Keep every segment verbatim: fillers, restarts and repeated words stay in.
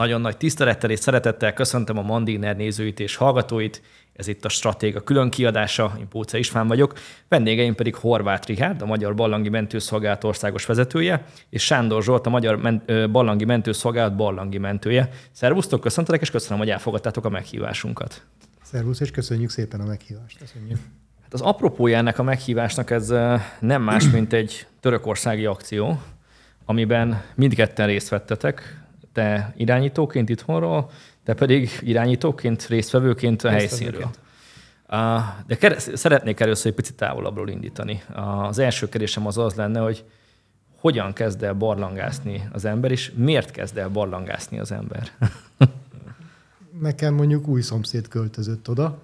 Nagyon nagy tisztelettel és szeretettel köszöntöm a Mandíner nézőit és hallgatóit. Ez itt a Stratéga külön kiadása, én Póce István vagyok. Vendégeim pedig Horváth Richárd, a Magyar Barlangi Mentőszolgálat országos vezetője, és Sándor Zsolt, a Magyar Men- Barlangi Mentőszolgálat barlangi mentője. Szervusztok, köszöntelek, és köszönöm, hogy elfogadtátok a meghívásunkat. Szervusz, és köszönjük szépen a meghívást. Köszönjük. Hát az apropója ennek a meghívásnak ez nem más, mint egy törökországi akció, amiben mindketten részt vettetek, te irányítóként itthonról, te pedig irányítóként, résztvevőként a helyszínről. De keres, szeretnék először egy picit távolabbról indítani. Az első kérdésem az az lenne, hogy hogyan kezd el barlangászni az ember, és miért kezd el barlangászni az ember? Nekem mondjuk új szomszéd költözött oda,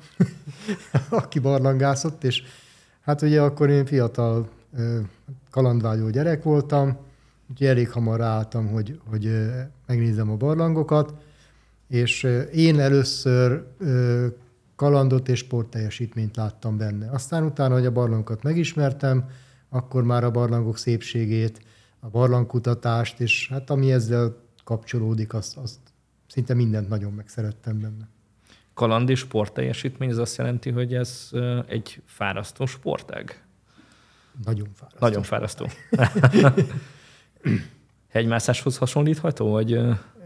aki barlangászott, és hát ugye akkor én fiatal kalandvágyó gyerek voltam, úgyhogy elég hamar ráálltam, hogy, hogy megnézem a barlangokat, és én először kalandot és sportteljesítményt láttam benne. Aztán utána, hogy a barlangokat megismertem, akkor már a barlangok szépségét, a barlangkutatást, és hát ami ezzel kapcsolódik, azt, azt szinte mindent nagyon megszerettem benne. Kaland és sportteljesítmény, ez azt jelenti, hogy ez egy fárasztó sportág? Nagyon fárasztó. Nagyon fárasztó. Hegymászáshoz hasonlítható? Vagy?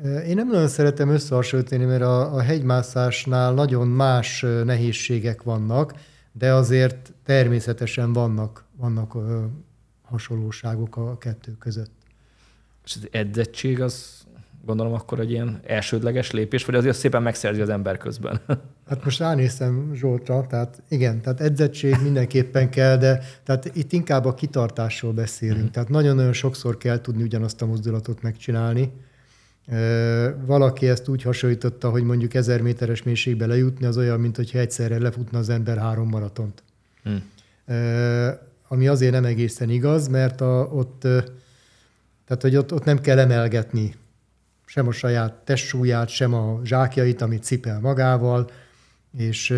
Én nem nagyon szeretem összehasonlítani, mert a, a hegymászásnál nagyon más nehézségek vannak, de azért természetesen vannak, vannak ö, hasonlóságok a kettő között. És az edzettség az gondolom akkor egy ilyen elsődleges lépés, vagy azért szépen megszerzi az ember közben? Hát most ránéztem Zsoltra, tehát igen, tehát edzettség mindenképpen kell, de tehát itt inkább a kitartásról beszélünk. Mm. Tehát nagyon-nagyon sokszor kell tudni ugyanazt a mozdulatot megcsinálni. Valaki ezt úgy hasonlította, hogy mondjuk ezer méteres mélységbe lejutni, az olyan, mint hogyha egyszerre lefutna az ember három maratont. Mm. Ami azért nem egészen igaz, mert a, ott, tehát, hogy ott, ott nem kell emelgetni sem a saját testsúlyát, sem a zsákjait, amit cipel magával, és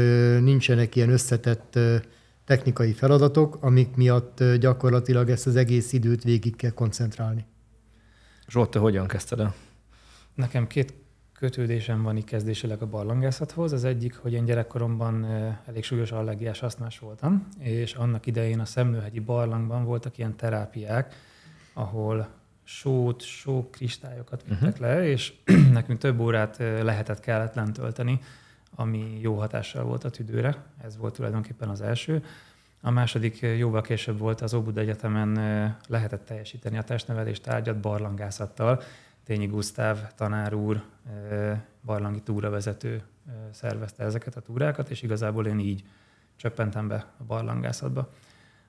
nincsenek ilyen összetett technikai feladatok, amik miatt gyakorlatilag ezt az egész időt végig kell koncentrálni. Zsolt, te hogyan kezdted el? Nekem két kötődésem van így kezdésileg a barlangászathoz. Az egyik, hogy én gyerekkoromban elég súlyos allergiás hasznos voltam, és annak idején a Szemlőhegyi barlangban voltak ilyen terápiák, ahol sót, sókristályokat vittek uh-huh. le, és nekünk több órát lehetett kelletlen tölteni, ami jó hatással volt a tüdőre. Ez volt tulajdonképpen az első. A második jóval később volt, az Óbuda Egyetemen lehetett teljesíteni a testnevelés tárgyat barlangászattal. Tényi Gusztáv tanár úr, barlangi túravezető szervezte ezeket a túrákat, és igazából én így csöppentem be a barlangászatba.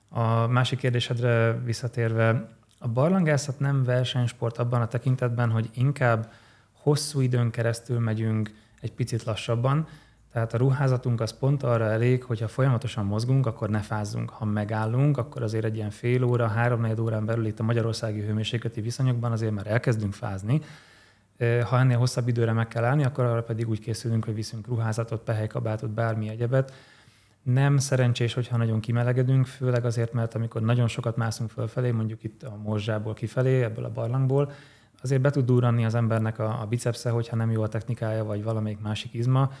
A másik kérdésedre visszatérve, a barlangászat nem versenysport abban a tekintetben, hogy inkább hosszú időn keresztül megyünk egy picit lassabban, tehát a ruházatunk az pont arra elég, hogyha folyamatosan mozgunk, akkor ne fázzunk. Ha megállunk, akkor azért egy ilyen fél óra, három-negyed órán belül itt a magyarországi hőmérsékleti viszonyokban azért már elkezdünk fázni. Ha ennél hosszabb időre meg kell állni, akkor arra pedig úgy készülünk, hogy viszünk ruházatot, pehelykabátot, bármi egyebet. Nem szerencsés, hogyha nagyon kimelegedünk, főleg azért, mert amikor nagyon sokat mászunk fölfelé, mondjuk itt a Morzsából kifelé, ebből a barlangból, azért be tud durranni az embernek a, a bicepsze, hogyha nem jó a technikája, vagy valamelyik másik izma.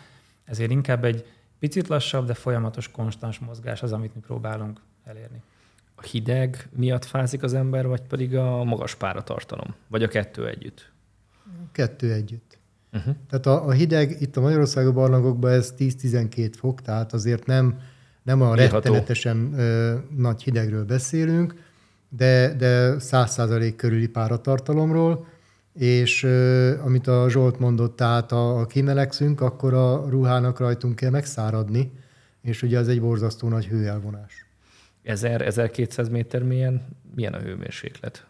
Ezért inkább egy picit lassabb, de folyamatos, konstans mozgás az, amit mi próbálunk elérni. A hideg miatt fázik az ember, vagy pedig a magas páratartalom? Vagy a kettő együtt? Kettő együtt. Uh-huh. Tehát a, a hideg itt a Magyarországi barlangokban ez tíz-tizenkét fok, tehát azért nem, nem a rettenetesen ö, nagy hidegről beszélünk, de, de száz százalék körüli páratartalomról, és ö, amit a Zsolt mondott, tehát ha, ha kimelegszünk, akkor a ruhának rajtunk kell megszáradni, és ugye ez egy borzasztó nagy hőelvonás. ezer-ezerkétszáz méter milyen, milyen a hőmérséklet?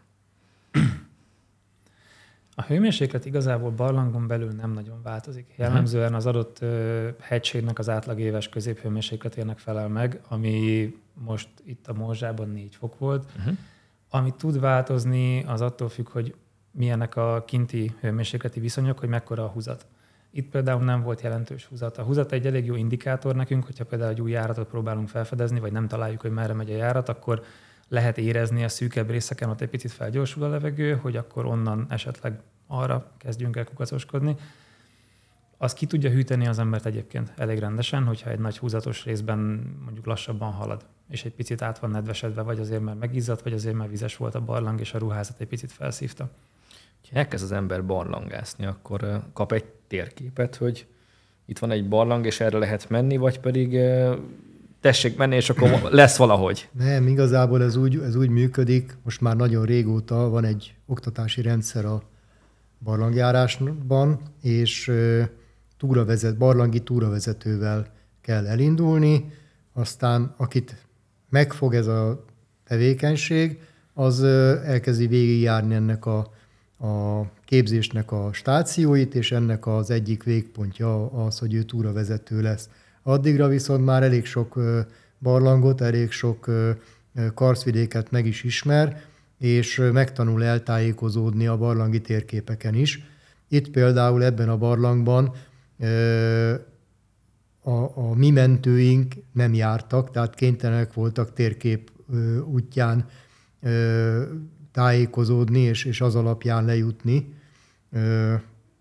A hőmérséklet igazából barlangon belül nem nagyon változik. Jellemzően az adott ö, hegységnek az átlag éves középhőmérsékletének felel meg, ami most itt a Morzsában négy fok volt. Uh-huh. Ami tud változni, az attól függ, hogy milyenek a kinti hőmérsékleti viszonyok, hogy mekkora a húzat. Itt például nem volt jelentős húzat. A húzat egy elég jó indikátor nekünk, hogyha például egy új járatot próbálunk felfedezni, vagy nem találjuk, hogy merre megy a járat, akkor lehet érezni a szűkebb részeken, ott egy picit felgyorsul a levegő, hogy akkor onnan esetleg arra kezdjünk el kukacoskodni. Az ki tudja hűteni az embert egyébként elég rendesen, hogyha egy nagy húzatos részben mondjuk lassabban halad, és egy picit át van nedvesedve, vagy azért már megizzadt, vagy azért már vizes volt a barlang, és a ruházat egy picit felszívta. Ha elkezd az ember barlangászni, akkor kap egy térképet, hogy itt van egy barlang, és erre lehet menni, vagy pedig tessék menni, és akkor lesz valahogy. Nem, igazából ez úgy, ez úgy működik, most már nagyon régóta van egy oktatási rendszer a barlangjárásban, és túravezet, barlangi túravezetővel kell elindulni, aztán akit megfog ez a tevékenység, az elkezdi végigjárni ennek a, a képzésnek a stációit, és ennek az egyik végpontja az, hogy ő túravezető lesz. Addigra viszont már elég sok barlangot, elég sok karszvidéket meg is ismer, és megtanul eltájékozódni a barlangi térképeken is. Itt például ebben a barlangban a, a mi mentőink nem jártak, tehát kénytelenek voltak térkép útján tájékozódni, és, és az alapján lejutni.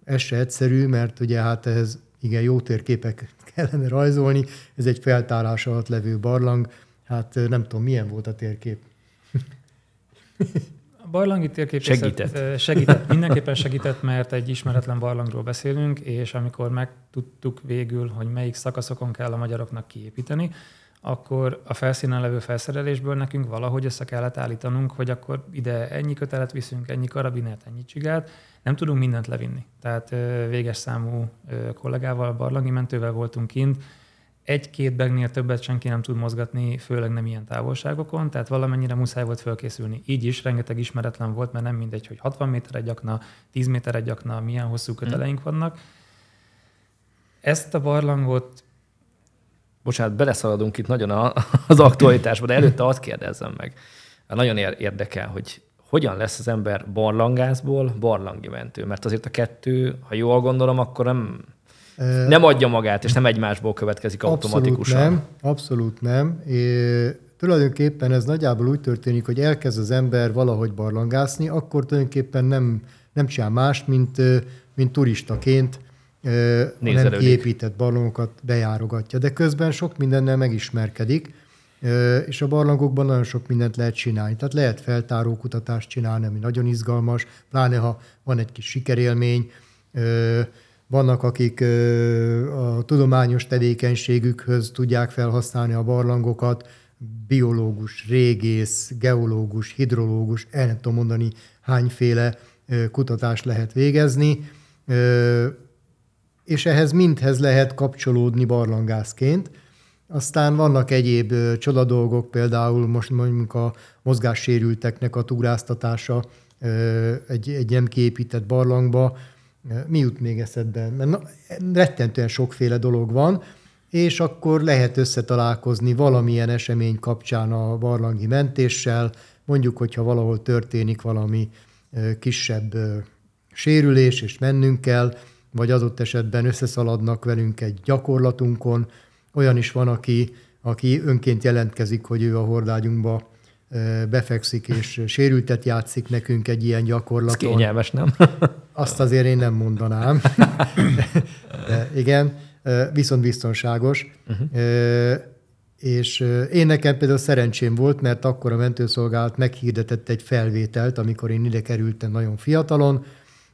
Ez se egyszerű, mert ugye hát ehhez igen jó térképeket kellene rajzolni, ez egy feltárás alatt levő barlang, hát nem tudom, milyen volt a térkép. A barlangi térképészet segített. segített. Mindenképpen segített, mert egy ismeretlen barlangról beszélünk, és amikor megtudtuk végül, hogy melyik szakaszokon kell a magyaroknak kiépíteni, akkor a felszínen levő felszerelésből nekünk valahogy össze kellett állítanunk, hogy akkor ide ennyi kötelet viszünk, ennyi karabinát, ennyi csigát, nem tudunk mindent levinni. Tehát véges számú kollégával, barlangi mentővel voltunk kint, egy-két begnél többet senki nem tud mozgatni, főleg nem ilyen távolságokon, tehát valamennyire muszáj volt fölkészülni. Így is rengeteg ismeretlen volt, mert nem mindegy, hogy hatvan méter egy akna, tíz méter egy akna, milyen hosszú köteleink vannak. Ezt a barlangot... Bocsánat, beleszaladunk itt nagyon az aktualitásba, de előtte azt kérdezzem meg. Nagyon érdekel, hogy hogyan lesz az ember barlangászból barlangi mentő, mert azért a kettő, ha jól gondolom, akkor nem... Nem adja magát, és nem egymásból következik automatikusan. Abszolút nem, abszolút nem. É, tulajdonképpen ez nagyjából úgy történik, hogy elkezd az ember valahogy barlangászni, akkor tulajdonképpen nem, nem csinál más, mint, mint turistaként nem kiépített barlangokat bejárogatja. De közben sok mindennel megismerkedik, és a barlangokban nagyon sok mindent lehet csinálni. Tehát lehet feltáró kutatást csinálni, ami nagyon izgalmas, pláne ha van egy kis sikerélmény. Vannak, akik a tudományos tevékenységükhöz tudják felhasználni a barlangokat, biológus, régész, geológus, hidrológus, el nem tudom mondani, hányféle kutatást lehet végezni, és ehhez mindhez lehet kapcsolódni barlangászként. Aztán vannak egyéb csoda dolgok, például most mondjuk a mozgássérülteknek a túráztatása egy, egy nem kiépített barlangba. Mi jut még eszedbe? Mert na, rettentően sokféle dolog van, és akkor lehet összetalálkozni valamilyen esemény kapcsán a barlangi mentéssel, mondjuk, hogyha valahol történik valami kisebb sérülés, és mennünk kell, vagy adott esetben összeszaladnak velünk egy gyakorlatunkon. Olyan is van, aki, aki önként jelentkezik, hogy ő a hordágyunkba befekszik, és sérültet játszik nekünk egy ilyen gyakorlaton. Ez kényelmes, nem? Azt azért én nem mondanám. De igen, viszont biztonságos. Uh-huh. És én nekem például szerencsém volt, mert akkor a mentőszolgálat meghirdetett egy felvételt, amikor én ide kerültem nagyon fiatalon,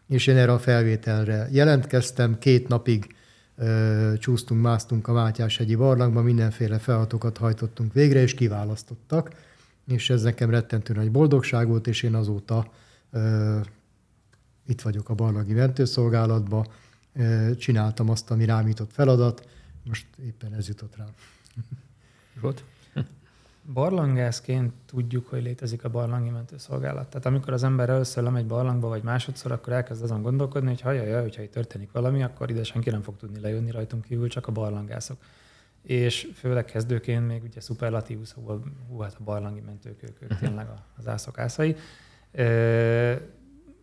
és én erre a felvételre jelentkeztem. Két napig csúsztunk, másztunk a Mátyáshegyi barlangban, mindenféle feladatokat hajtottunk végre, és kiválasztottak. És ez nekem rettentő nagy boldogság volt, és én azóta e, itt vagyok a barlangi mentőszolgálatban, e, csináltam azt, ami rám jutott feladat, most éppen ez jutott rám. Zsolt? Barlangászként tudjuk, hogy létezik a barlangi mentőszolgálat. Tehát amikor az ember először lemegy barlangba, vagy másodszor, akkor elkezd azon gondolkodni, hogy hajjajjaj, hogyha itt történik valami, akkor ide senki nem fog tudni lejönni rajtunk kívül, csak a barlangászok. És főleg kezdőként még ugye szuperlatív szóval, hú, hát a barlangi mentőkök, ők tényleg az ászok ászai.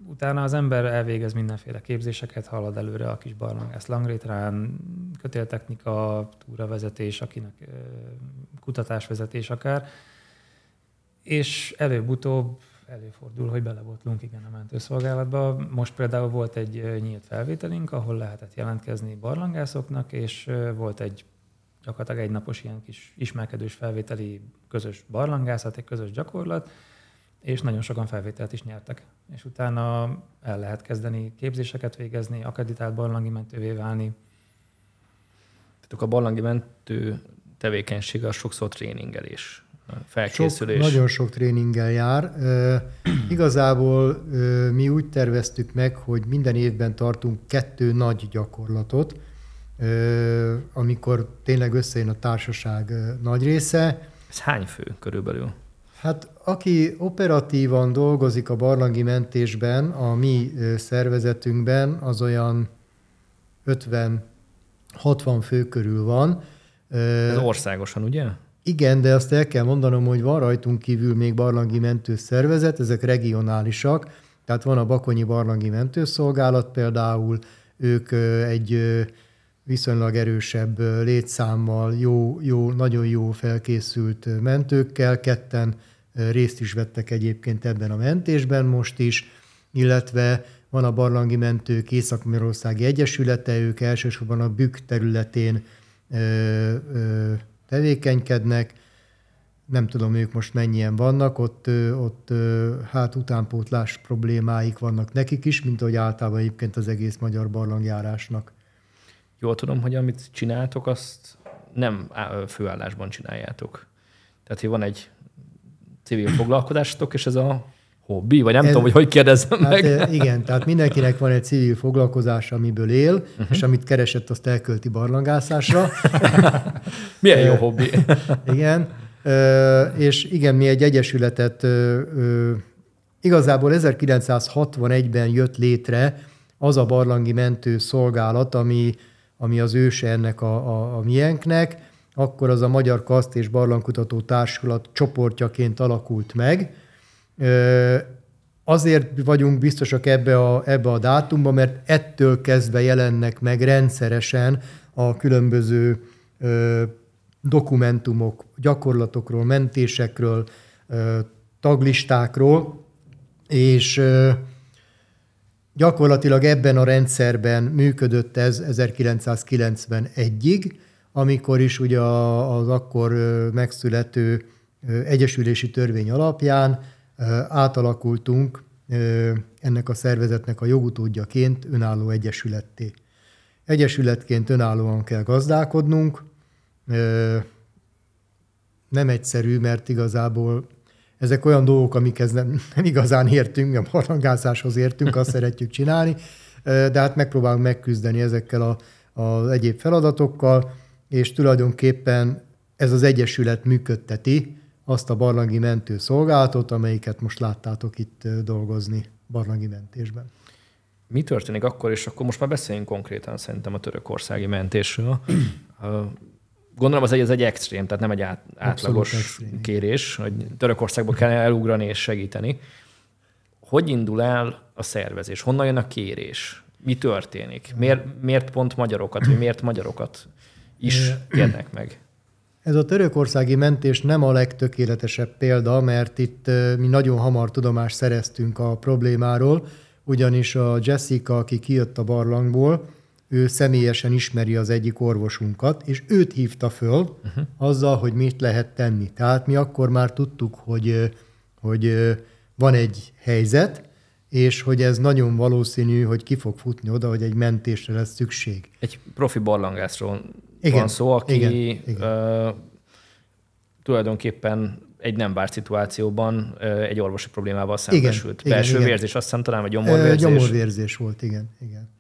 Utána az ember elvégez mindenféle képzéseket, halad előre a kis barlangász langrétrán, kötéltechnika, túravezetés, akinek kutatásvezetés akár, és előbb-utóbb előfordul, hogy belebotlunk igen a mentőszolgálatba. Most például volt egy nyílt felvételünk, ahol lehetett jelentkezni barlangászoknak, és volt egy gyakorlatilag egynapos ilyen kis ismerkedős felvételi közös barlangászat, egy közös gyakorlat, és nagyon sokan felvételt is nyertek. És utána el lehet kezdeni képzéseket végezni, akreditált barlangi mentővé válni. Tehát a barlangi mentő tevékenysége sokszor tréningelés, felkészülés. Sok, nagyon sok tréninggel jár. E, igazából e, mi úgy terveztük meg, hogy minden évben tartunk kettő nagy gyakorlatot, e, amikor tényleg összejön a társaság nagy része. Ez hány fő körülbelül? Hát aki operatívan dolgozik a barlangi mentésben, a mi szervezetünkben, az olyan ötven hatvan fő körül van. Ez országosan, ugye? Igen, de azt el kell mondanom, hogy van rajtunk kívül még barlangi mentőszervezet, ezek regionálisak, tehát van a Bakonyi Barlangi Mentőszolgálat például, ők egy viszonylag erősebb létszámmal, jó, jó, nagyon jó felkészült mentőkkel, ketten részt is vettek egyébként ebben a mentésben most is, illetve van a Barlangi Mentők Észak-Magyarországi Egyesülete, ők elsősorban a Bükk területén ö, ö, tevékenykednek, nem tudom ők most mennyien vannak, ott, ott hát utánpótlás problémáik vannak nekik is, mint ahogy általában egyébként az egész magyar barlangjárásnak. Jól tudom, hogy amit csináltok, azt nem főállásban csináljátok. Tehát, hogy van egy civil foglalkozásotok, és ez a hobbi, vagy nem ez, tudom, hogy hogy kérdezzem hát meg. Igen, tehát mindenkinek van egy civil foglalkozás, amiből él, uh-huh. és amit keresett, azt elkölti barlangászásra. Milyen jó hobbi. Igen. És igen, mi egy egyesületet igazából ezerkilencszázhatvanegyben jött létre az a barlangi mentőszolgálat, ami ami az őse ennek a, a, a miénknek, akkor az a Magyar Karszt- és Barlangkutató Társulat csoportjaként alakult meg. Azért vagyunk biztosak ebbe a, ebbe a dátumba, mert ettől kezdve jelennek meg rendszeresen a különböző dokumentumok, gyakorlatokról, mentésekről, taglistákról, és gyakorlatilag ebben a rendszerben működött ez ezerkilencszázkilencvenegyig, amikor is ugye az akkor megszülető egyesülési törvény alapján átalakultunk ennek a szervezetnek a jogutódjaként önálló egyesületté. Egyesületként önállóan kell gazdálkodnunk. Nem egyszerű, mert igazából ezek olyan dolgok, amikhez nem, nem igazán értünk, a barlangászáshoz értünk, azt szeretjük csinálni, de hát megpróbálunk megküzdeni ezekkel a, az egyéb feladatokkal, és tulajdonképpen ez az egyesület működteti azt a barlangi mentőszolgálatot, amelyiket most láttátok itt dolgozni barlangi mentésben. Mi történik akkor, és akkor most már beszéljünk konkrétan szerintem a törökországi mentésről. Gondolom az egy, az egy extrém, tehát nem egy át, átlagos extrém kérés, hogy Törökországba kell elugrani és segíteni. Hogy indul el a szervezés? Honnan jön a kérés? Mi történik? Miért, miért pont magyarokat, vagy miért magyarokat is kérnek meg? Ez a törökországi mentés nem a legtökéletesebb példa, mert itt mi nagyon hamar tudomást szereztünk a problémáról, ugyanis a Jessica, aki kijött a barlangból, ő személyesen ismeri az egyik orvosunkat, és őt hívta föl uh-huh. azzal, hogy mit lehet tenni. Tehát mi akkor már tudtuk, hogy, hogy van egy helyzet, és hogy ez nagyon valószínű, hogy ki fog futni oda, hogy egy mentésre lesz szükség. Egy profi barlangászról igen, van szó, aki igen, igen. Ö, tulajdonképpen egy nem várt szituációban ö, egy orvosi problémával szembesült. Igen, Belső igen, vérzés, igen. Azt hiszem talán, vagy gyomorvérzés. Ö, gyomorvérzés volt, igen, igen.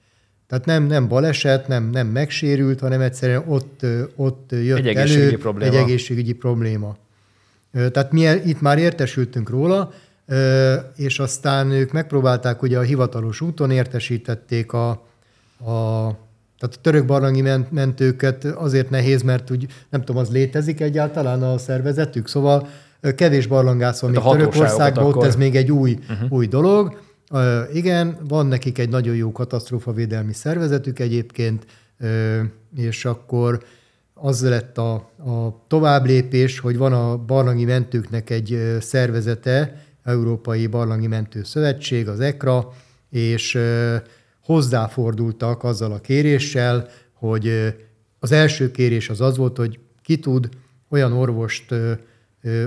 Tehát nem, nem baleset, nem, nem megsérült, hanem egyszerűen ott, ott jött egy egészségügyi elő probléma. egy egészségügyi probléma. Tehát mi itt már értesültünk róla, és aztán ők megpróbálták, ugye a hivatalos úton értesítették a, a, tehát a török barlangi mentőket, azért nehéz, mert úgy, nem tudom, az létezik egyáltalán a szervezetük, szóval kevés barlangász van még Törökországban, ott akkor... ez még egy új, uh-huh. új dolog. Igen, van nekik egy nagyon jó katasztrófavédelmi szervezetük egyébként, és akkor az lett a, a tovább lépés, hogy van a barlangi mentőknek egy szervezete, Európai Barlangi Mentőszövetség, az e ká er á, és hozzáfordultak azzal a kéréssel, hogy az első kérés az az volt, hogy ki tud olyan orvost,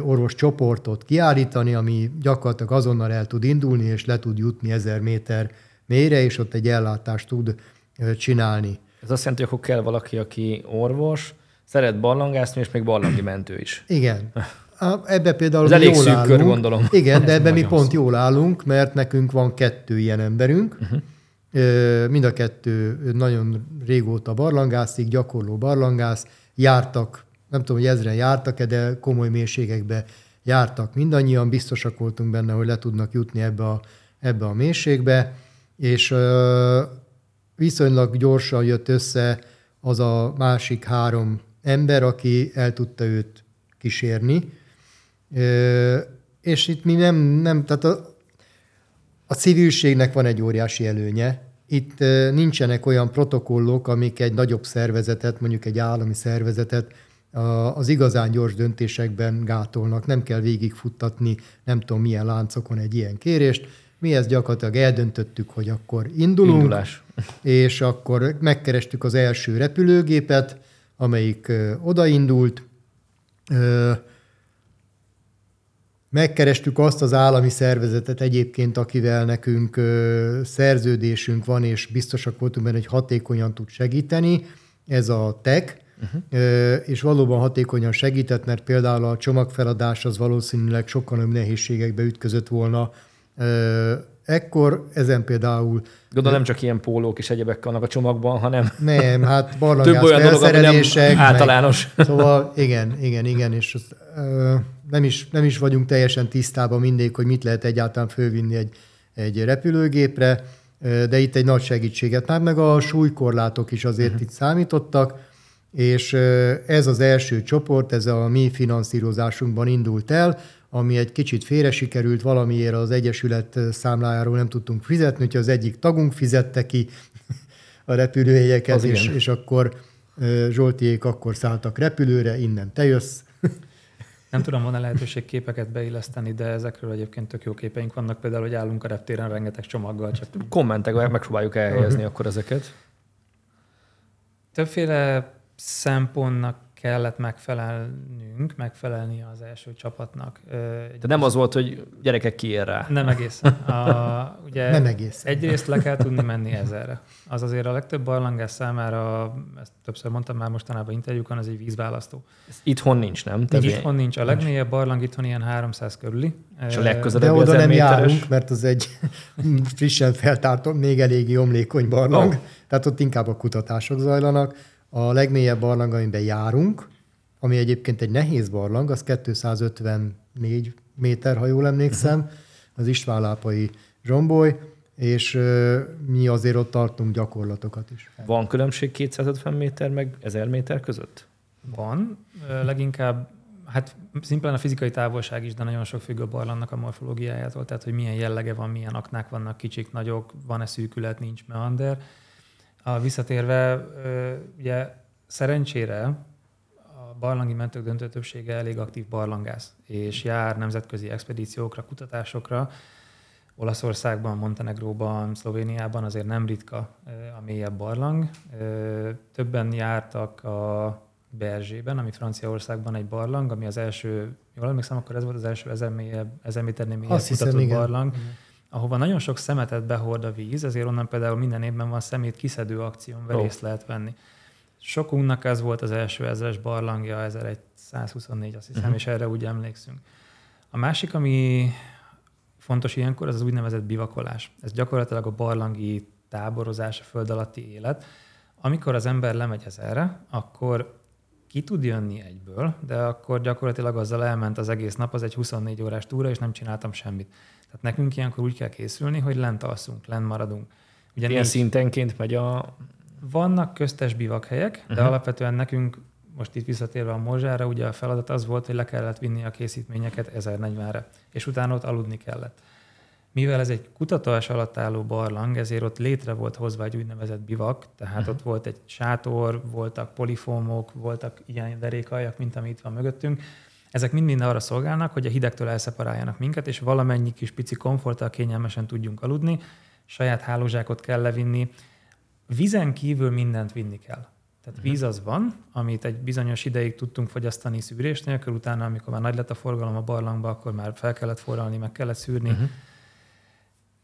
orvoscsoportot kiállítani, ami gyakorlatilag azonnal el tud indulni, és le tud jutni ezer méter mélyre, és ott egy ellátást tud csinálni. Ez azt jelenti, hogy akkor kell valaki, aki orvos, szeret barlangászni, és még barlangi mentő is. Igen. Ebbe például ez elég szűk kör, gondolom. Igen, de ebben mi pont jól állunk, mert nekünk van kettő ilyen emberünk. Uh-huh. Mind a kettő nagyon régóta barlangászik, gyakorló barlangász. Jártak, nem tudom, hogy ezren jártak-e, de komoly mélységekbe jártak mindannyian. Biztosak voltunk benne, hogy le tudnak jutni ebbe a, ebbe a mélységbe. És viszonylag gyorsan jött össze az a másik három ember, aki el tudta őt kísérni. Ö, és itt mi nem, nem tehát a, a civilségnek van egy óriási előnye. Itt ö, nincsenek olyan protokollok, amik egy nagyobb szervezetet, mondjuk egy állami szervezetet a, az igazán gyors döntésekben gátolnak. Nem kell végigfuttatni, nem tudom milyen láncokon egy ilyen kérést. Mi ezt gyakorlatilag eldöntöttük, hogy akkor indulunk. Indulás. És akkor megkerestük az első repülőgépet, amelyik ö, odaindult. Ö, Megkerestük azt az állami szervezetet egyébként, akivel nekünk ö, szerződésünk van, és biztosak voltunk benne, hogy hatékonyan tud segíteni. Ez a té e ká, uh-huh. ö, és valóban hatékonyan segített, mert például a csomagfeladás az valószínűleg sokkal nagyobb nehézségekbe ütközött volna. Ö, ekkor ezen például... Gondolom nem csak ilyen pólók és egyebek vannak a csomagban, hanem... Nem, hát barlangász felszerelések. Általános. Meg, szóval igen, igen, igen, és... Az, ö, Nem is, nem is vagyunk teljesen tisztában mindig, hogy mit lehet egyáltalán fölvinni egy, egy repülőgépre, de itt egy nagy segítséget. Már meg a súlykorlátok is azért uh-huh. itt számítottak, és ez az első csoport, ez a mi finanszírozásunkban indult el, ami egy kicsit félre sikerült, valamiért az Egyesület számlájáról nem tudtunk fizetni, úgyhogy az egyik tagunk fizette ki a repülőjegyeket, és, és akkor Zsoltiék akkor szálltak repülőre, innen te jössz. Nem tudom, van-e lehetőség képeket beilleszteni, de ezekről egyébként tök jó képeink vannak. Például, hogy állunk a reptéren rengeteg csomaggal. Csak... Kommentek, megpróbáljuk elhelyezni uh-huh. akkor ezeket. Többféle szempontnak kellett megfelelnünk, megfelelni az első csapatnak. De nem az volt, hogy gyerekek kiér rá. Nem egészen. A, ugye nem egészen. Egyrészt le kell tudni menni ezerre. Az azért a legtöbb barlangász számára, ezt többször mondtam már mostanában interjúkon, az egy vízválasztó. Ez itthon nincs, nem? Így itthon nincs. A legmélyebb barlang itthon ilyen háromszáz körüli. És a legközelebbi de oda nem méteres. Járunk, mert az egy frissen feltártom, még eléggé omlékony barlang. Oh. Tehát ott inkább a kutatások zajlanak. A legmélyebb barlang, amiben járunk, ami egyébként egy nehéz barlang, az kétszázötvennégy méter, ha jól emlékszem, az István Lápai zsomboly, és ö, mi azért ott tartunk gyakorlatokat is. Van különbség kétszázötven méter meg ezer méter között? Van. Leginkább, hát szimplán a fizikai távolság is, de nagyon sok függ a barlangnak a morfológiájától, tehát hogy milyen jellege van, milyen aknák vannak, kicsik, nagyok, van-e szűkület, nincs meander. A visszatérve, ugye szerencsére a barlangi mentők döntő többsége elég aktív barlangász, és jár nemzetközi expedíciókra, kutatásokra. Olaszországban, Montenegróban, Szlovéniában azért nem ritka a mélyebb barlang. Többen jártak a Berzsében, ami Franciaországban egy barlang, ami az első, jól emlékszem, akkor ez volt az első ezer mélyebb, ezer méternél mélyebb kutatott barlang. Igen. Ahova nagyon sok szemetet behord a víz, ezért onnan például minden évben van szemét kiszedő akción, oh. részt lehet venni. Sokunknak ez volt az első ezres barlangja, ezerszázhuszonnégy azt hiszem, uh-huh. és erre úgy emlékszünk. A másik, ami fontos ilyenkor, az az úgynevezett bivakolás. Ez gyakorlatilag a barlangi táborozás, a föld alatti élet. Amikor az ember lemegy ezerre, akkor ki tud jönni egyből, de akkor gyakorlatilag azzal elment az egész nap, az egy huszonnégy órás túra, és nem csináltam semmit. Tehát nekünk ilyenkor úgy kell készülni, hogy lent alszunk, lent maradunk. Ugyanis ilyen szintenként megy a... Vannak köztes bivakhelyek, uh-huh. de alapvetően nekünk, most itt visszatérve a Morzsára, ugye a feladat az volt, hogy le kellett vinni a készítményeket ezernegyvenre, és utána ott aludni kellett. Mivel ez egy kutatás alatt álló barlang, ezért ott létre volt hozva egy úgynevezett bivak, tehát uh-huh. ott volt egy sátor, voltak polifómok, voltak ilyen derékaljak, mint ami itt van mögöttünk. Ezek mind-mind arra szolgálnak, hogy a hidegtől elszeparáljanak minket, és valamennyi kis pici komforttal kényelmesen tudjunk aludni, saját hálózsákot kell levinni. Vízen kívül mindent vinni kell. Tehát víz az van, amit egy bizonyos ideig tudtunk fogyasztani szűrés nélkül, utána, amikor már nagy lett a forgalom a barlangba, akkor már fel kellett forralni, meg kellett szűrni. Uh-huh.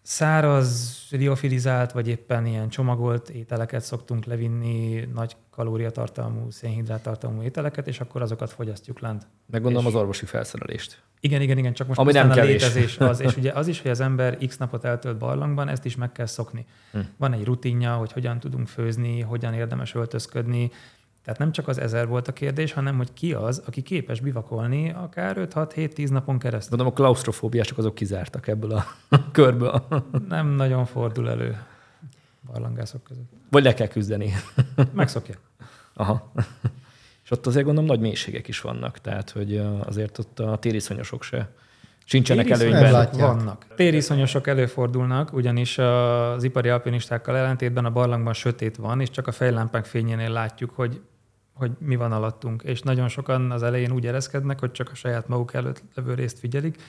Száraz, liofilizált, vagy éppen ilyen csomagolt ételeket szoktunk levinni, nagy kalóriatartalmú, szénhidráttartalmú ételeket, és akkor azokat fogyasztjuk lent. Meg gondolom és... az orvosi felszerelést. Igen, igen, igen, csak most ami nem a kevés. Létezés az. És ugye az is, hogy az ember x napot eltölt barlangban, ezt is meg kell szokni. Hm. Van egy rutinja, hogy hogyan tudunk főzni, hogyan érdemes öltözködni. Tehát nem csak az ezer volt a kérdés, hanem hogy ki az, aki képes bivakolni akár öt-hat-hét-tíz napon keresztül. Mondom, a klaustrofóbiások azok kizártak ebből a körből. Nem nagyon fordul elő barlangászok között. Vagy le kell küzdeni. Megszokja. Aha. És ott azért gondolom nagy mélységek is vannak, tehát hogy azért ott a tériszonyosok se sincsenek előnyben. Vannak. Tériszonyosok előfordulnak, ugyanis az ipari alpinistákkal ellentétben a barlangban sötét van, és csak a fejlámpák fényénél látjuk, hogy hogy mi van alattunk. És nagyon sokan az elején úgy ereszkednek, hogy csak a saját maguk előtt levő részt figyelik.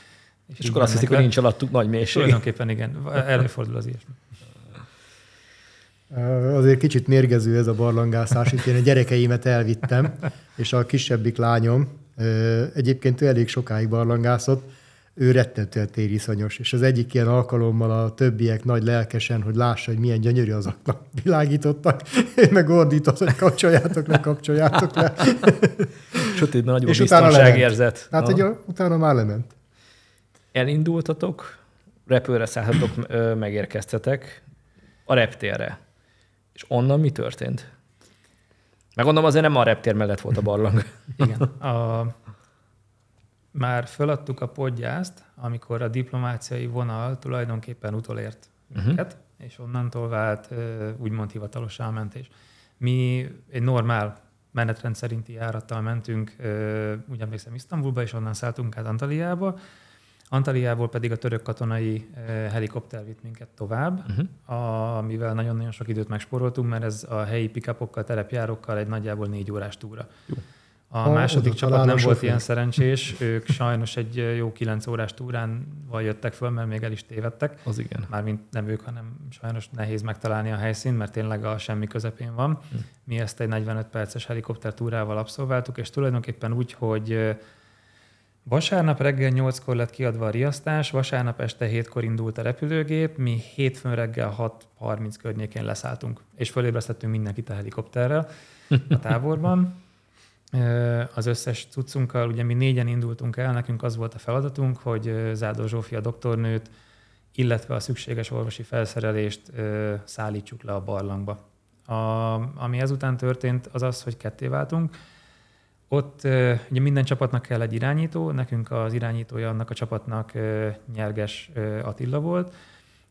És, és akkor azt hiszik, hogy nincs alattuk nagy mélység. Tulajdonképpen igen, előfordul az ilyesmi. Azért kicsit mérgező ez a barlangászás. Itt én a gyerekeimet elvittem, és a kisebbik lányom egyébként elég sokáig barlangászott, ő rettentően tériszonyos, és az egyik ilyen alkalommal a többiek nagy lelkesen, hogy lássa, hogy milyen gyönyörű azoknak világítottak, én meg ordított, hogy kapcsoljátok le, kapcsoljátok le. Sötétben nagyobb és biztonságérzet. Hát ugye, utána már lement. Elindultatok, repülőre szállhatok, megérkeztetek a reptérre. És onnan mi történt? Megmondom, azért nem a reptér mellett volt a barlang. Igen. A... Már föladtuk a podgyászt, amikor a diplomáciai vonal tulajdonképpen utolért minket, uh-huh. és onnantól vált úgymond hivatalos elmentés. Mi egy normál menetrend szerinti járattal mentünk, úgy emlékszem, Isztambulba, és onnan szálltunk át Antaliába. Antaliából pedig a török katonai helikopter vitt minket tovább, uh-huh. amivel nagyon-nagyon sok időt megspóroltunk, mert ez a helyi pikapokkal, terepjárókkal egy nagyjából négy órás túra. Jó. A ha, második csapat nem volt ilyen szerencsés, ők sajnos egy jó kilenc órás túránval jöttek föl, mert még el is tévedtek. Az igen. Mármint nem ők, hanem sajnos nehéz megtalálni a helyszínt, mert tényleg a semmi közepén van. Hm. Mi ezt egy negyvenöt perces helikopter túrával abszolváltuk, és tulajdonképpen úgy, hogy vasárnap reggel nyolckor lett kiadva a riasztás, vasárnap este hétkor indult a repülőgép, mi hétfőn reggel hat harminc környékén leszálltunk, és fölébresztettünk mindenkit a helikopterrel a táborban. Az összes cuccunkkal, ugye mi négyen indultunk el, nekünk az volt a feladatunk, hogy Zádor Zsófia doktornőt, illetve a szükséges orvosi felszerelést szállítsuk le a barlangba. A, ami ezután történt, az az, hogy ketté váltunk. Ott ugye minden csapatnak kell egy irányító, nekünk az irányítója annak a csapatnak Nyerges Attila volt,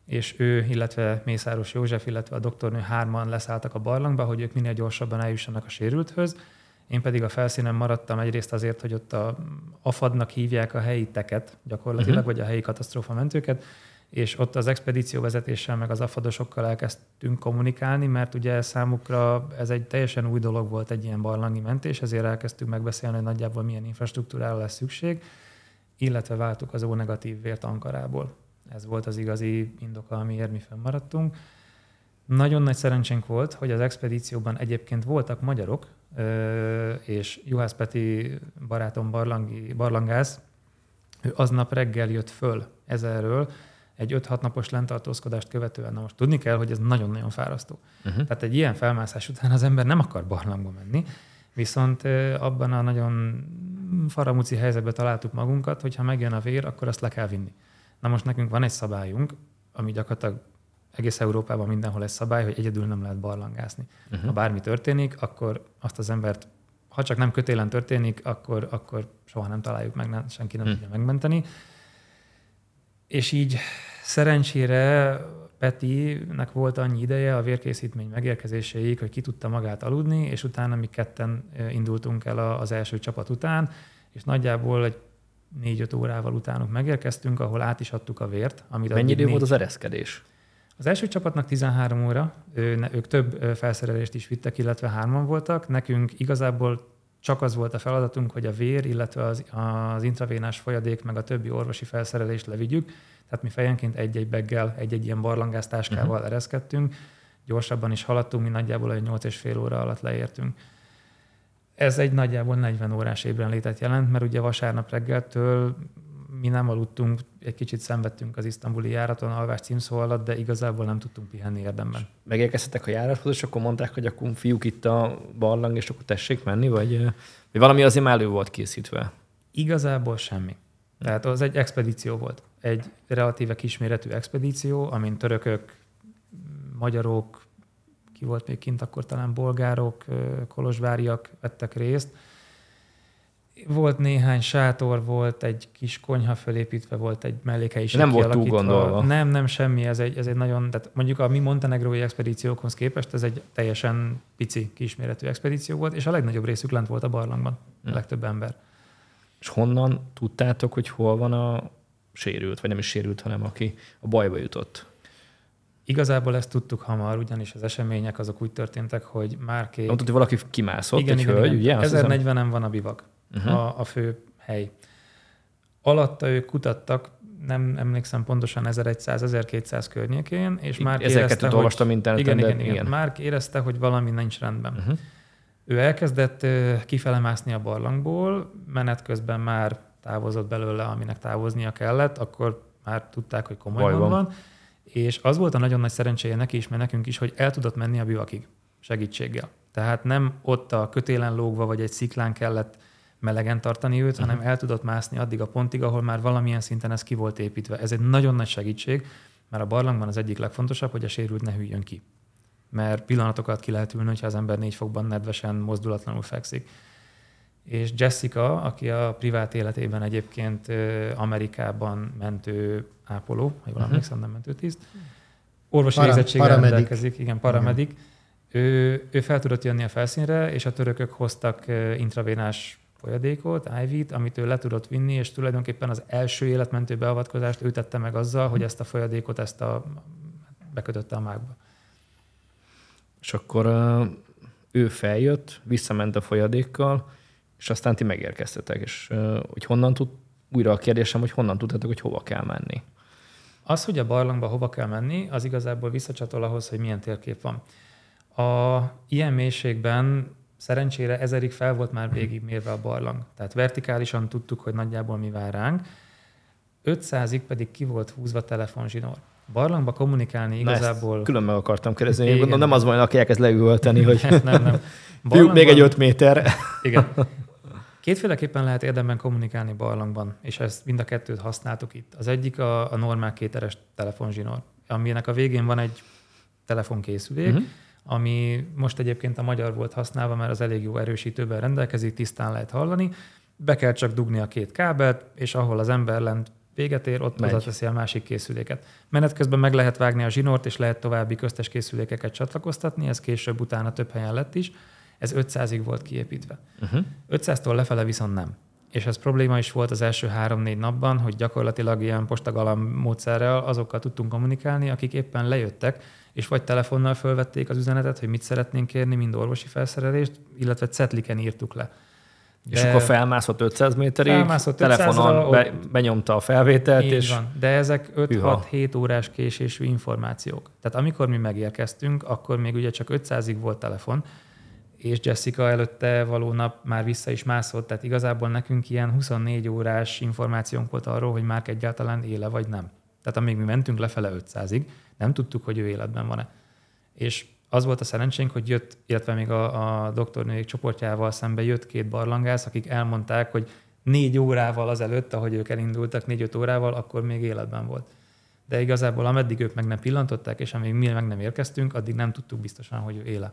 és ő, illetve Mészáros József, illetve a doktornő hárman leszálltak a barlangba, hogy ők minél gyorsabban eljussanak a sérülthöz. Én pedig a felszínen maradtam egyrészt azért, hogy ott a Afadnak hívják a helyi teket gyakorlatilag, uh-huh. vagy a helyi katasztrófamentőket, és ott az expedíció vezetéssel meg az afadosokkal elkezdtünk kommunikálni, mert ugye számukra ez egy teljesen új dolog volt egy ilyen barlangi mentés, ezért elkezdtünk megbeszélni, hogy nagyjából milyen infrastruktúrára lesz szükség, illetve váltuk az ó-negatív vért Ankarából. Ez volt az igazi indoka, amiért mi fennmaradtunk. Nagyon nagy szerencsénk volt, hogy az expedícióban egyébként voltak magyarok, és Juhász Peti barátom barlangi, barlangász, ő aznap reggel jött föl ezerről, egy öt-hat napos lentartózkodást követően. Na most tudni kell, hogy ez nagyon-nagyon fárasztó. Uh-huh. Tehát egy ilyen felmászás után az ember nem akar barlangba menni, viszont abban a nagyon faramúci helyzetben találtuk magunkat, hogy ha megjön a vér, akkor azt le kell vinni. Na most nekünk van egy szabályunk, ami gyakorlatilag egész Európában mindenhol ez szabály, hogy egyedül nem lehet barlangászni. Uh-huh. Ha bármi történik, akkor azt az embert, ha csak nem kötélen történik, akkor, akkor soha nem találjuk meg, nem, senki nem uh-huh. tudja megmenteni. És így szerencsére Petinek volt annyi ideje a vérkészítmény megérkezéséig, hogy ki tudta magát aludni, és utána mi ketten indultunk el az első csapat után, és nagyjából egy négy-öt órával utánuk megérkeztünk, ahol át is adtuk a vért. Amit Mennyi idő négy... volt az ereszkedés? Az első csapatnak tizenhárom óra, ők több felszerelést is vittek, illetve hárman voltak. Nekünk igazából Csak az volt a feladatunk, hogy a vér, illetve az, az intravénás folyadék, meg a többi orvosi felszerelést levigyük. Tehát mi fejenként egy-egy beggel, egy-egy ilyen barlangásztáskával uh-huh. ereszkedtünk, gyorsabban is haladtunk, mi nagyjából egy nyolc és fél óra alatt leértünk. Ez egy nagyjából negyven órás ébrenlétet jelent, mert ugye vasárnap reggeltől mi nem aludtunk, egy kicsit szenvedtünk az isztambuli járaton, alvás címszó alatt, de igazából nem tudtunk pihenni érdemben. Megérkeztetek a járathoz, és akkor mondták, hogy akkor fiúk itt a barlang, és akkor tessék menni, vagy, vagy valami azért már elő volt készítve? Igazából semmi. Tehát az egy expedíció volt. Egy relatíve kisméretű expedíció, amin törökök, magyarok, ki volt még kint akkor talán bolgárok, kolozsváriak vettek részt. Volt néhány sátor, volt egy kis konyha fölépítve, volt egy mellékhelyiség kialakítva. Nem volt túl gondolva. Nem, nem, semmi. Ez egy, ez egy nagyon, tehát mondjuk a mi montenegrói expedíciókhoz képest ez egy teljesen pici, kisméretű expedíció volt, és a legnagyobb részük lent volt a barlangban, hmm. a legtöbb ember. És honnan tudtátok, hogy hol van a sérült, vagy nem is sérült, hanem aki a bajba jutott? Igazából ezt tudtuk hamar, ugyanis az események azok úgy történtek, hogy már két... Mondtad, hogy valaki kimászott, igen, egy igen, hölgy, igen. ugye? ezernegyvenen van a bivak, uh-huh. a, a fő hely. Alatta ők kutattak, nem emlékszem pontosan, ezerszáz-ezerkétszáz környékén, és már érezte, hogy... olvastam interneten, igen, igen, igen. igen. Már érezte, hogy valami nincs rendben. Uh-huh. Ő elkezdett kifele mászni a barlangból, menet közben már távozott belőle, aminek távoznia kellett, akkor már tudták, hogy komoly baj van. És az volt a nagyon nagy szerencséje neki is, mert nekünk is, hogy el tudott menni a bivakig segítséggel. Tehát nem ott a kötélen lógva, vagy egy sziklán kellett melegen tartani őt, hanem el tudott mászni addig a pontig, ahol már valamilyen szinten ez ki volt építve. Ez egy nagyon nagy segítség, mert a barlangban az egyik legfontosabb, hogy a sérült ne hűljön ki. Mert pillanatokat ki lehet ülni, hogyha az ember négy fokban nedvesen, mozdulatlanul fekszik. És Jessica, aki a privát életében egyébként Amerikában mentő ápoló, ha jól emlékszem, nem mentőtiszt, orvosi végzettséggel Para, rendelkezik, igen, paramedik, uh-huh. ő, ő fel tudott jönni a felszínre, és a törökök hoztak intravénás folyadékot, i vé-t, amit ő le tudott vinni, és tulajdonképpen az első életmentő beavatkozást ő tette meg azzal, hogy ezt a folyadékot ezt a, bekötötte a mágba. És akkor ő feljött, visszament a folyadékkal, és aztán ti megérkeztetek, és hogy honnan tud, újra a kérdésem, hogy honnan tudtátok, hogy hova kell menni? Az, hogy a barlangba hova kell menni, az igazából visszacsatol ahhoz, hogy milyen térkép van. A ilyen mélységben szerencsére ezerig fel volt már végigmérve a barlang. Tehát vertikálisan tudtuk, hogy nagyjából mi vár ránk. ötszázig pedig ki volt húzva telefonzsinór. Barlangba kommunikálni igazából... Külön meg akartam kérdezni, én gondolom, nem az majd, aki elkezd leüvölteni, hogy nem, nem. Barlangban... még egy öt méter. Igen. Kétféleképpen lehet érdemben kommunikálni barlangban, és ezt mind a kettőt használtuk itt. Az egyik a, a normál kéteres telefonzsinór, aminek a végén van egy telefonkészülék, uh-huh. ami most egyébként a magyar volt használva, mert az elég jó erősítőben rendelkezik, tisztán lehet hallani. Be kell csak dugni a két kábelt, és ahol az ember lent véget ér, ott hozzáteszi a másik készüléket. Menet közben meg lehet vágni a zsinort, és lehet további köztes készülékeket csatlakoztatni, ez később utána több helyen lett is. Ez ötszázig volt kiépítve. Uh-huh. ötszáztól lefele viszont nem. És ez probléma is volt az első három-négy napban, hogy gyakorlatilag ilyen postagalamb módszerrel azokkal tudtunk kommunikálni, akik éppen lejöttek, és vagy telefonnal fölvették az üzenetet, hogy mit szeretnénk kérni, mind orvosi felszerelést, illetve cetliken írtuk le. De és akkor felmászott ötszáz méterig, felmászott telefonon be, benyomta a felvételt. Így és van. De ezek öt-hat-hét órás késésű információk. Tehát amikor mi megérkeztünk, akkor még ugye csak ötszázig volt telefon, és Jessica előtte való nap már vissza is mászott, tehát igazából nekünk ilyen huszonnégy órás információnk volt arról, hogy Márk egyáltalán éle vagy nem. Tehát amíg mi mentünk lefele ötszázig, nem tudtuk, hogy ő életben van-e. És az volt a szerencsénk, hogy jött, illetve még a, a doktornőjék csoportjával szembe jött két barlangász, akik elmondták, hogy négy órával azelőtt, ahogy ők elindultak, négy-öt órával, akkor még életben volt. De igazából ameddig ők meg nem pillantották, és amíg mi meg nem érkeztünk, addig nem tudtuk biztosan, hogy ő éle.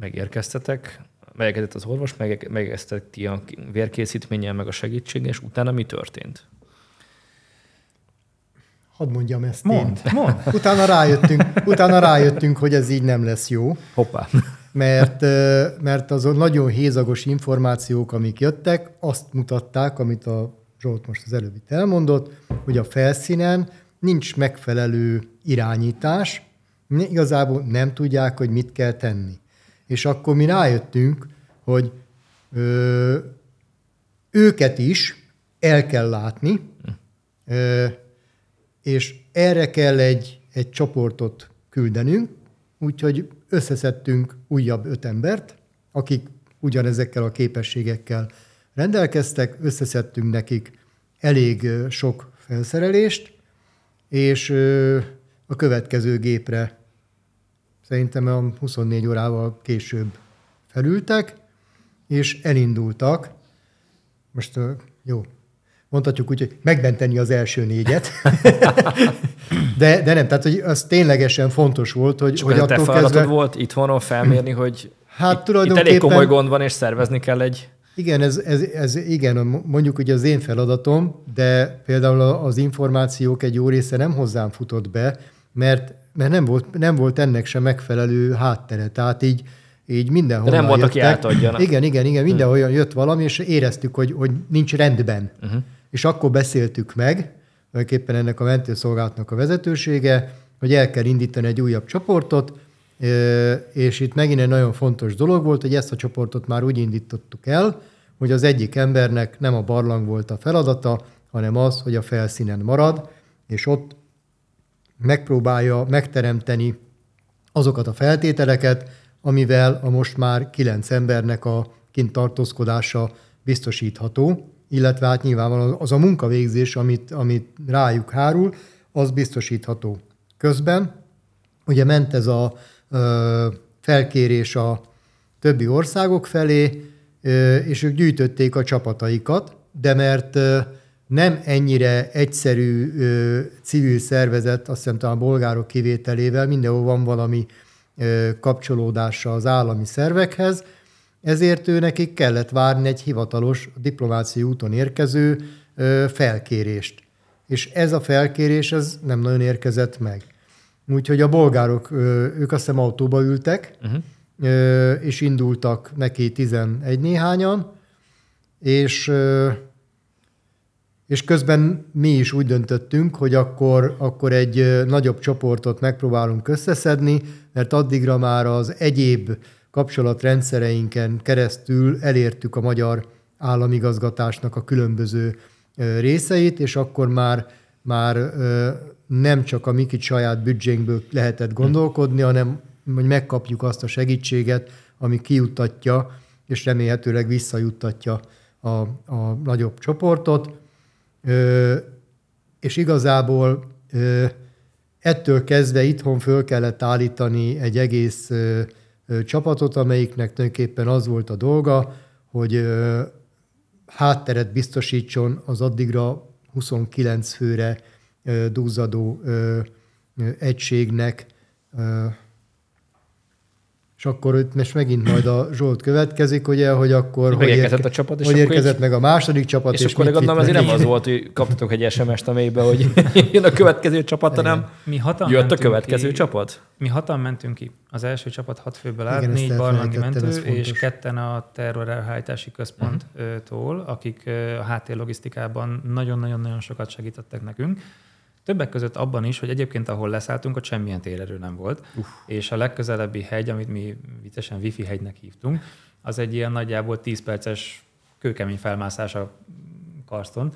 Megérkeztetek, megérkezett az orvos, megérkeztetek ti a vérkészítménnyel, meg a segítséggel, és utána mi történt? Hadd mondjam ezt mond, én. Mond. Utána rájöttünk, utána rájöttünk, hogy ez így nem lesz jó. Hoppá. Mert, mert azon nagyon hézagos információk, amik jöttek, azt mutatták, amit a Zsolt most az előbb itt elmondott, hogy a felszínen nincs megfelelő irányítás, igazából nem tudják, hogy mit kell tenni. És akkor mi rájöttünk, hogy Ö, őket is el kell látni, ö, és erre kell egy, egy csoportot küldenünk, úgyhogy összeszedtünk újabb öt embert, akik ugyanezekkel a képességekkel rendelkeztek, összeszedtünk nekik elég sok felszerelést, és a következő gépre szerintem a huszonnégy órával később felültek, és elindultak. Most jó, mondhatjuk úgy, hogy megmenteni az első négyet. De, de nem, tehát hogy az ténylegesen fontos volt, hogy, hogy attól kezdve... Te feladatod volt itthonról felmérni, hogy hát, itt, tulajdonképpen... itt elég komoly gond van, és szervezni kell egy... Igen, ez, ez, ez igen, mondjuk ugye az én feladatom, de például az információk egy jó része nem hozzám futott be, mert, mert nem, volt, nem volt ennek sem megfelelő háttere. Tehát így, így mindenhol. Nem volt, aki átadjanak. Igen, igen, igen, mindenhol hmm. jött valami, és éreztük, hogy, hogy nincs rendben. Uh-huh. És akkor beszéltük meg, tulajdonképpen ennek a mentőszolgálatnak a vezetősége, hogy el kell indítani egy újabb csoportot, és itt megint egy nagyon fontos dolog volt, hogy ezt a csoportot már úgy indítottuk el, hogy az egyik embernek nem a barlang volt a feladata, hanem az, hogy a felszínen marad, és ott megpróbálja megteremteni azokat a feltételeket, amivel a most már kilenc embernek a kint tartózkodása biztosítható, illetve hát nyilvánvalóan az a munkavégzés, amit, amit rájuk hárul, az biztosítható. Közben ugye ment ez a ö, felkérés a többi országok felé, ö, és ők gyűjtötték a csapataikat, de mert ö, nem ennyire egyszerű ö, civil szervezet, azt hiszem talán a bolgárok kivételével, mindenhol van valami ö, kapcsolódása az állami szervekhez, ezért ő nekik kellett várni egy hivatalos, diplomáciai úton érkező ö, felkérést. És ez a felkérés ez nem nagyon érkezett meg. Úgyhogy a bolgárok, ők azt hiszem autóba ültek, uh-huh. és indultak neki tizenegy néhányan, és, és közben mi is úgy döntöttünk, hogy akkor, akkor egy nagyobb csoportot megpróbálunk összeszedni, mert addigra már az egyéb kapcsolatrendszereinken keresztül elértük a magyar államigazgatásnak a különböző részeit, és akkor már, már nem csak a mi kicsi saját büdzsénkből lehetett gondolkodni, hanem hogy megkapjuk azt a segítséget, ami kijuttatja, és remélhetőleg visszajuttatja a, a nagyobb csoportot. Ö, és igazából ö, ettől kezdve itthon föl kellett állítani egy egész ö, ö, csapatot, amelyiknek tulajdonképpen az volt a dolga, hogy ö, hátteret biztosítson az addigra huszonkilenc főre dúzzadó ö, ö, egységnek, ö, és akkor itt most megint majd a Zsolt következik, ugye, hogy akkor hogy érkezett, érke, a csapat, és hogy akkor érkezett így, meg a második csapat. És, és akkor gondolom azért nem az volt, hogy kaptatok egy es em est, amelyben, hogy jön a következő csapat, hanem jött a következő ki, csapat. Mi hatan mentünk ki. Az első csapat hat főből áll, igen, négy barlangi mentő, és ketten a terrorelhárítási központtól, uh-huh. akik a háttérlogisztikában nagyon-nagyon-nagyon sokat segítettek nekünk. Többek között abban is, hogy egyébként ahol leszálltunk, ott semmilyen térerő nem volt, Uf. és a legközelebbi hegy, amit mi viccesen wifi hegynek hívtunk, az egy ilyen nagyjából tíz perces kőkemény felmászás a karszton,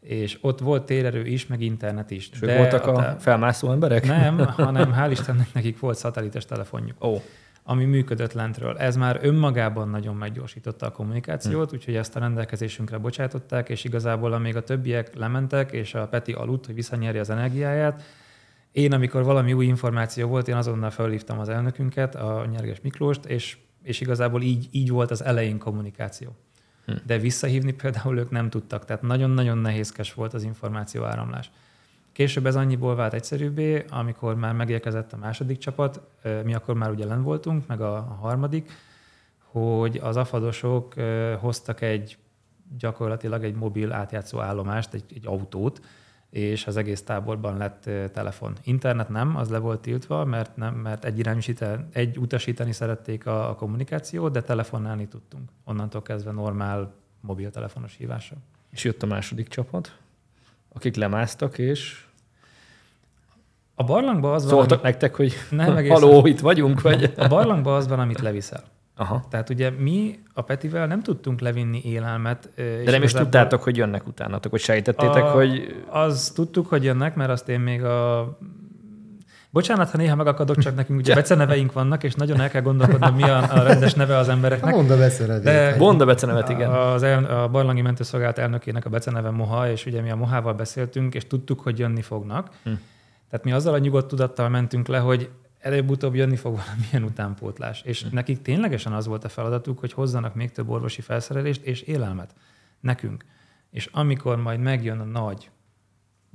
és ott volt térerő is, meg internet is. De voltak a, a felmászó emberek? Nem, hanem hál' Istennek nekik volt szatelites telefonjuk, oh. ami működött lentről. Ez már önmagában nagyon meggyorsította a kommunikációt, hmm. úgyhogy ezt a rendelkezésünkre bocsátották, és igazából amíg a többiek lementek, és a Peti aludt, hogy visszanyerje az energiáját, én, amikor valami új információ volt, én azonnal felhívtam az elnökünket, a Nyerges Miklóst, és, és igazából így, így volt az elején kommunikáció. Hmm. De visszahívni például ők nem tudtak, tehát nagyon-nagyon nehézkes volt az információ áramlás. Később ez annyiból vált egyszerűbbé, amikor már megérkezett a második csapat, mi akkor már ugye lenn voltunk, meg a, a harmadik, hogy az afadosok hoztak egy gyakorlatilag egy mobil átjátszó állomást, egy, egy autót, és az egész táborban lett telefon. Internet nem, az le volt tiltva, mert, nem, mert egy, irányosítani, egy utasítani szerették a, a kommunikációt, de telefonálni tudtunk. Onnantól kezdve normál mobiltelefonos hívással. És jött a második csapat, akik lemásztak, és... A barlangban az van... Szóltak nektek, hogy nem, egészen... haló, itt vagyunk, vagy... A barlangban az van, amit leviszel. Aha. Tehát ugye mi a Petivel nem tudtunk levinni élelmet. De nem is tudtátok, hogy jönnek utánatok, hogy sejtettétek, a, hogy... Az tudtuk, hogy jönnek, mert azt én még a... Bocsánat, ha néha megakadok, csak nekünk ugye beceneveink vannak, és nagyon el kell gondolkodnom, mi a, a rendes neve az embereknek. Mondd a becenevet. Mondd a becenevet, igen. Az el, a Barlangi Mentőszolgálat elnökének a beceneve Moha, és ugye mi a Mohával beszéltünk, és tudtuk, hogy jönni fognak. Hm. Tehát mi azzal a nyugodt tudattal mentünk le, hogy előbb-utóbb jönni fog valamilyen utánpótlás. És nekik ténylegesen az volt a feladatuk, hogy hozzanak még több orvosi felszerelést és élelmet nekünk. És amikor majd megjön a nagy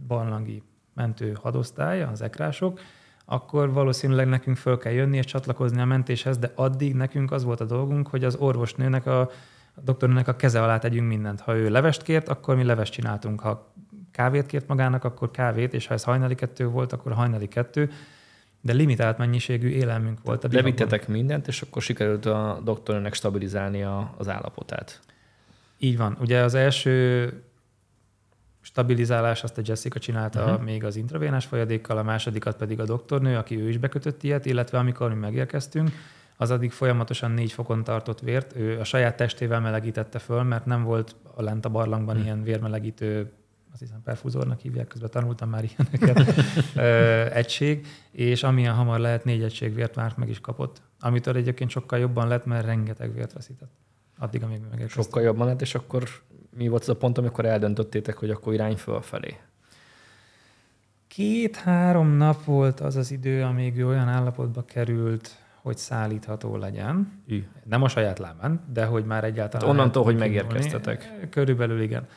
barlangi mentő hadosztály, az ekrások, akkor valószínűleg nekünk föl kell jönni és csatlakozni a mentéshez, de addig nekünk az volt a dolgunk, hogy az orvosnőnek, a, a doktornőnek a keze alá tegyünk mindent. Ha ő levest kért, akkor mi levest csináltunk. Ha kávét kért magának, akkor kávét, és ha ez hajnali kettő volt, akkor hajnali kettő. De limitált mennyiségű élelmünk volt. A levittetek mindent, és akkor sikerült a doktornőnek stabilizálni az állapotát. Így van. Ugye az első stabilizálás azt a Jessica csinálta uh-huh. még az intravénás folyadékkal, a másodikat pedig a doktornő, aki ő is bekötött ilyet, illetve amikor mi megérkeztünk, az addig folyamatosan négy fokon tartott vért. Ő a saját testével melegítette föl, mert nem volt a lent a barlangban uh-huh. ilyen vérmelegítő, azt hiszem perfúzornak hívják, közben tanultam már ilyeneket, ö, egység, és amilyen hamar lehet, négy egység vért már meg is kapott, amitől egyébként sokkal jobban lett, mert rengeteg vért veszített. Addig, amíg mi megérkeztünk. Sokkal jobban lett, és akkor mi volt az a pont, amikor eldöntöttétek, hogy akkor irány fölfelé? Két-három nap volt az az idő, amíg ő olyan állapotba került, hogy szállítható legyen. Ű. Nem a saját lábán, de hogy már egyáltalán... Hát onnantól, hogy megérkeztetek. Körülbelül igen.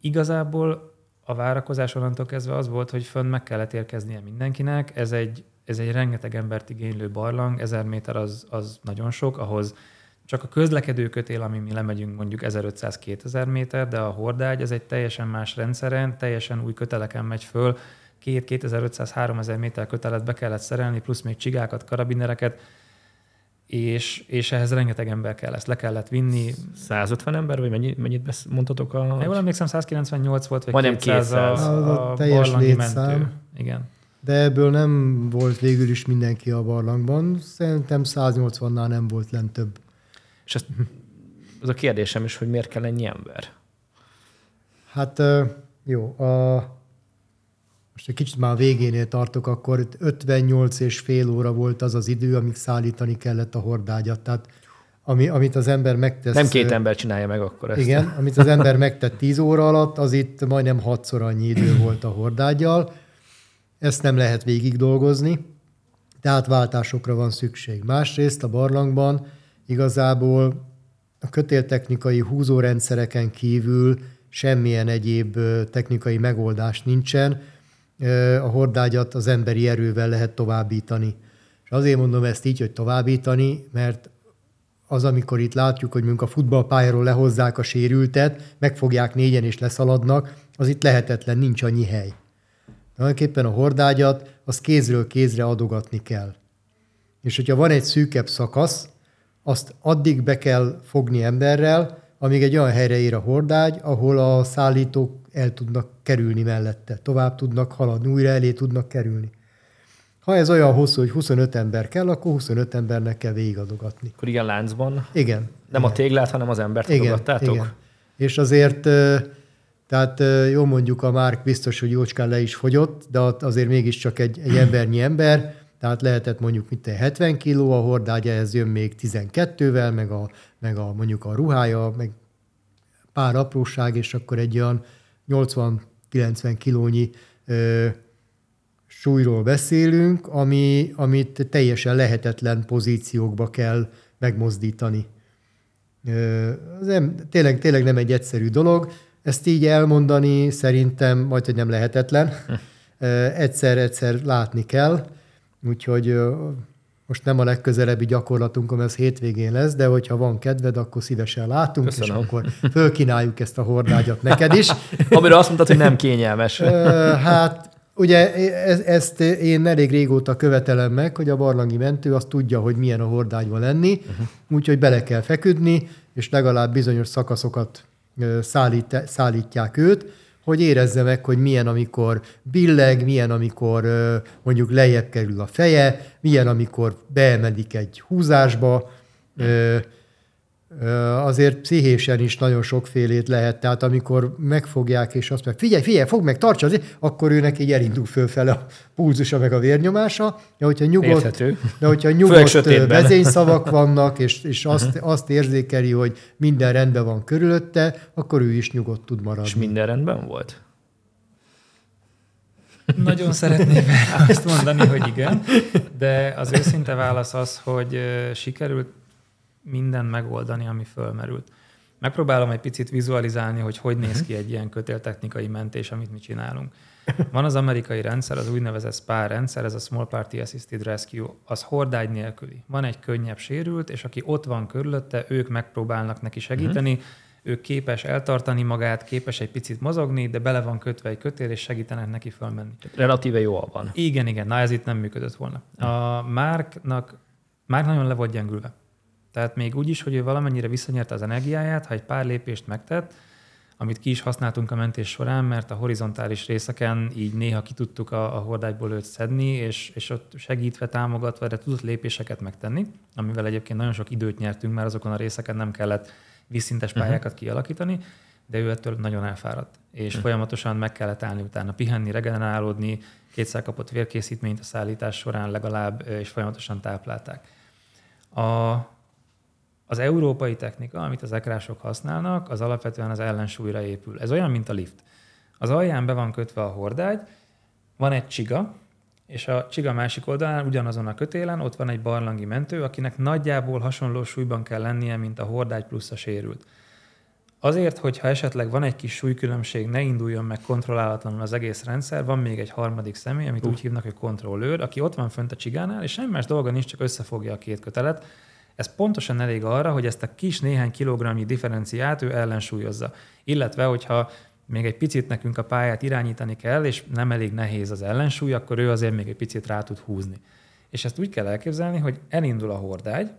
Igazából a várakozás onnantól kezdve az volt, hogy fönn meg kellett érkeznie mindenkinek. Ez egy, ez egy rengeteg embert igénylő barlang, ezer méter az, az nagyon sok, ahhoz csak a közlekedő kötél, ami mi lemegyünk mondjuk ezerötszáz-kétezer méter, de a hordágy ez egy teljesen más rendszeren, teljesen új köteleken megy föl, kétezer-ötszáz-háromezer méter kötelet be kellett szerelni, plusz még csigákat, karabinereket, És, és ehhez rengeteg ember kell, ezt le kellett vinni. százötven ember, vagy mennyi, mennyit mondtatok? A... Jól emlékszem, százkilencvennyolc volt, vagy majdnem kétszáz, kétszáz a, a teljes barlangi mentő. Igen. De ebből nem volt végül is mindenki a barlangban. Szerintem száznyolcvannál nem volt lent több. És az, az a kérdésem is, hogy miért kell ennyi ember? Hát jó, a... most egy kicsit már végénél tartok, akkor ötvennyolc és fél óra volt az az idő, amíg szállítani kellett a hordágyat. Tehát ami, amit az ember megtesz... Nem két ember csinálja meg akkor ezt. Igen, amit az ember megtett tíz óra alatt, az itt majdnem hatszor annyi idő volt a hordágyal. Ezt nem lehet végig dolgozni, tehát váltásokra van szükség. Másrészt a barlangban igazából a kötéltechnikai húzórendszereken kívül semmilyen egyéb technikai megoldás nincsen, a hordágyat az emberi erővel lehet továbbítani. És azért mondom ezt így, hogy továbbítani, mert az, amikor itt látjuk, hogy mondjuk a futballpályáról lehozzák a sérültet, megfogják négyen és leszaladnak, az itt lehetetlen, nincs annyi hely. Tulajdonképpen a hordágyat az kézről kézre adogatni kell. És hogyha van egy szűkebb szakasz, azt addig be kell fogni emberrel, amíg egy olyan helyre ér a hordágy, ahol a szállítók el tudnak kerülni mellette, tovább tudnak haladni, újra elé tudnak kerülni. Ha ez olyan hosszú, hogy huszonöt ember kell, akkor huszonöt embernek kell végigadogatni. Akkor ilyen láncban? Igen. Nem igen. A téglát, hanem az embert igen, adogattátok? Igen. És azért, tehát jó mondjuk a Márk biztos, hogy jócskán le is fogyott, de azért mégiscsak egy, egy embernyi ember, tehát lehetett mondjuk mint egy hetven kiló, a hordágy ehhez jön még tizenkettővel, meg a, meg a mondjuk a ruhája, meg pár apróság, és akkor egy olyan nyolcvan-kilencven kilónyi ö, súlyról beszélünk, ami, amit teljesen lehetetlen pozíciókba kell megmozdítani. Ö, az nem, tényleg, tényleg nem egy egyszerű dolog. Ezt így elmondani szerintem majd, hogy nem lehetetlen. Egyszer-egyszer látni kell. Úgyhogy ö, most nem a legközelebbi gyakorlatunk, ez hétvégén lesz, de hogyha van kedved, akkor szívesen látunk, köszönöm. És akkor fölkínáljuk ezt a hordágyat neked is. Amiről azt mondtad, hogy nem kényelmes. Hát, ugye ezt én elég régóta követelem meg, hogy a barlangi mentő azt tudja, hogy milyen a hordágyban lenni, uh-huh. úgyhogy bele kell feküdni, és legalább bizonyos szakaszokat szállít, szállítják őt, hogy érezze meg, hogy milyen, amikor billeg, milyen, amikor mondjuk lejjebb kerül a feje, milyen, amikor beemelik egy húzásba, azért pszichésen is nagyon sokfélét lehet. Tehát amikor megfogják, és azt meg, figyelj, figyelj, fogd meg, tartsa azért, akkor őnek így elindul fölfele a pulzusa, meg a vérnyomása, de hogyha nyugodt, de hogyha nyugodt vezényszavak vannak, és, és azt, uh-huh. azt érzékeli, hogy minden rendben van körülötte, akkor ő is nyugodt tud maradni. És minden rendben volt? Nagyon szeretném azt mondani, hogy igen, de az őszinte válasz az, hogy sikerült mindent megoldani, ami fölmerült. Megpróbálom egy picit vizualizálni, hogy hogy néz ki egy ilyen kötéltechnikai mentés, amit mi csinálunk. Van az amerikai rendszer, az úgynevezett SPA rendszer, ez a Small Party Assisted Rescue, az hordágy nélküli. Van egy könnyebb sérült, és aki ott van körülötte, ők megpróbálnak neki segíteni, uh-huh. ő képes eltartani magát, képes egy picit mozogni, de bele van kötve egy kötél, és segítenek neki fölmenni. Relatíve jól van. Igen, igen. Na, ez itt nem működött volna. A Marknak, Mark nagyon le volt gyengülve. Tehát még úgy is, hogy ő valamennyire visszanyerte az energiáját, ha egy pár lépést megtett, amit ki is használtunk a mentés során, mert a horizontális részeken így néha ki tudtuk a, a hordágyból őt szedni, és, és ott segítve, támogatva, de tudott lépéseket megtenni, amivel egyébként nagyon sok időt nyertünk, mert azokon a részeken nem kellett vízszintes pályákat uh-huh. kialakítani, de ő ettől nagyon elfáradt. És uh-huh. folyamatosan meg kellett állni utána, pihenni, regenerálódni, kétszer kapott vérkészítményt a szállítás során legalább, és folyamatosan táplálták. A Az európai technika, amit az ekrások használnak, az alapvetően az ellensúlyra épül. Ez olyan, mint a lift. Az alján be van kötve a hordágy, van egy csiga, és a csiga másik oldalán, ugyanazon a kötélen, ott van egy barlangi mentő, akinek nagyjából hasonló súlyban kell lennie, mint a hordágy plusz a sérült. Azért, hogyha esetleg van egy kis súlykülönbség, ne induljon meg kontrollálatlanul az egész rendszer, van még egy harmadik személy, amit uh. úgy hívnak, hogy kontrollőr, aki ott van fönt a csigánál, és semmi más dolga nincs, csak összefogja a két kötelet. Ez pontosan elég arra, hogy ezt a kis néhány kilogramnyi differenciát ő ellensúlyozza. Illetve, hogyha még egy picit nekünk a pályát irányítani kell, és nem elég nehéz az ellensúly, akkor ő azért még egy picit rá tud húzni. És ezt úgy kell elképzelni, hogy elindul a hordágy,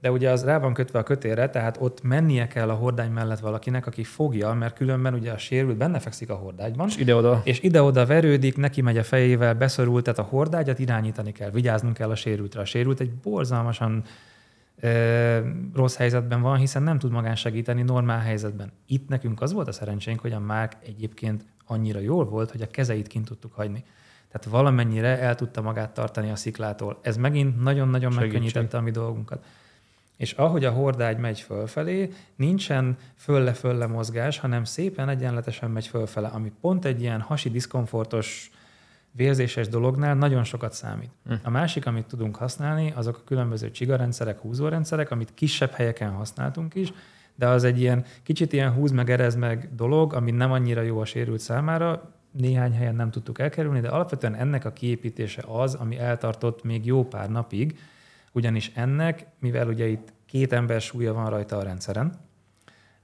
de ugye az rá van kötve a kötélre, tehát ott mennie kell a hordágy mellett valakinek, aki fogja, mert különben ugye a sérült benne fekszik a hordágyban. És ide-oda. És ide-oda verődik, neki megy a fejével, beszorult, tehát a hordágyat irányítani kell, vigyáznunk kell a sérültre. A sérült egy borzalmasan rossz helyzetben van, hiszen nem tud magán segíteni normál helyzetben. Itt nekünk az volt a szerencsénk, hogy a Mark egyébként annyira jól volt, hogy a kezeit kint tudtuk hagyni. Tehát valamennyire el tudta magát tartani a sziklától. Ez megint nagyon-nagyon Segítség. megkönnyítette a mi dolgunkat. És ahogy a hordágy megy fölfelé, nincsen fölle-fölle mozgás, hanem szépen egyenletesen megy fölfele, ami pont egy ilyen hasi diszkomfortos vérzéses dolognál nagyon sokat számít. Hm. A másik, amit tudunk használni, azok a különböző csigarendszerek, húzórendszerek, amit kisebb helyeken használtunk is, de az egy ilyen kicsit ilyen húz meg, erez meg dolog, ami nem annyira jó a sérült számára, néhány helyen nem tudtuk elkerülni, de alapvetően ennek a kiépítése az, ami eltartott még jó pár napig, ugyanis ennek, mivel ugye itt két ember súlya van rajta a rendszeren,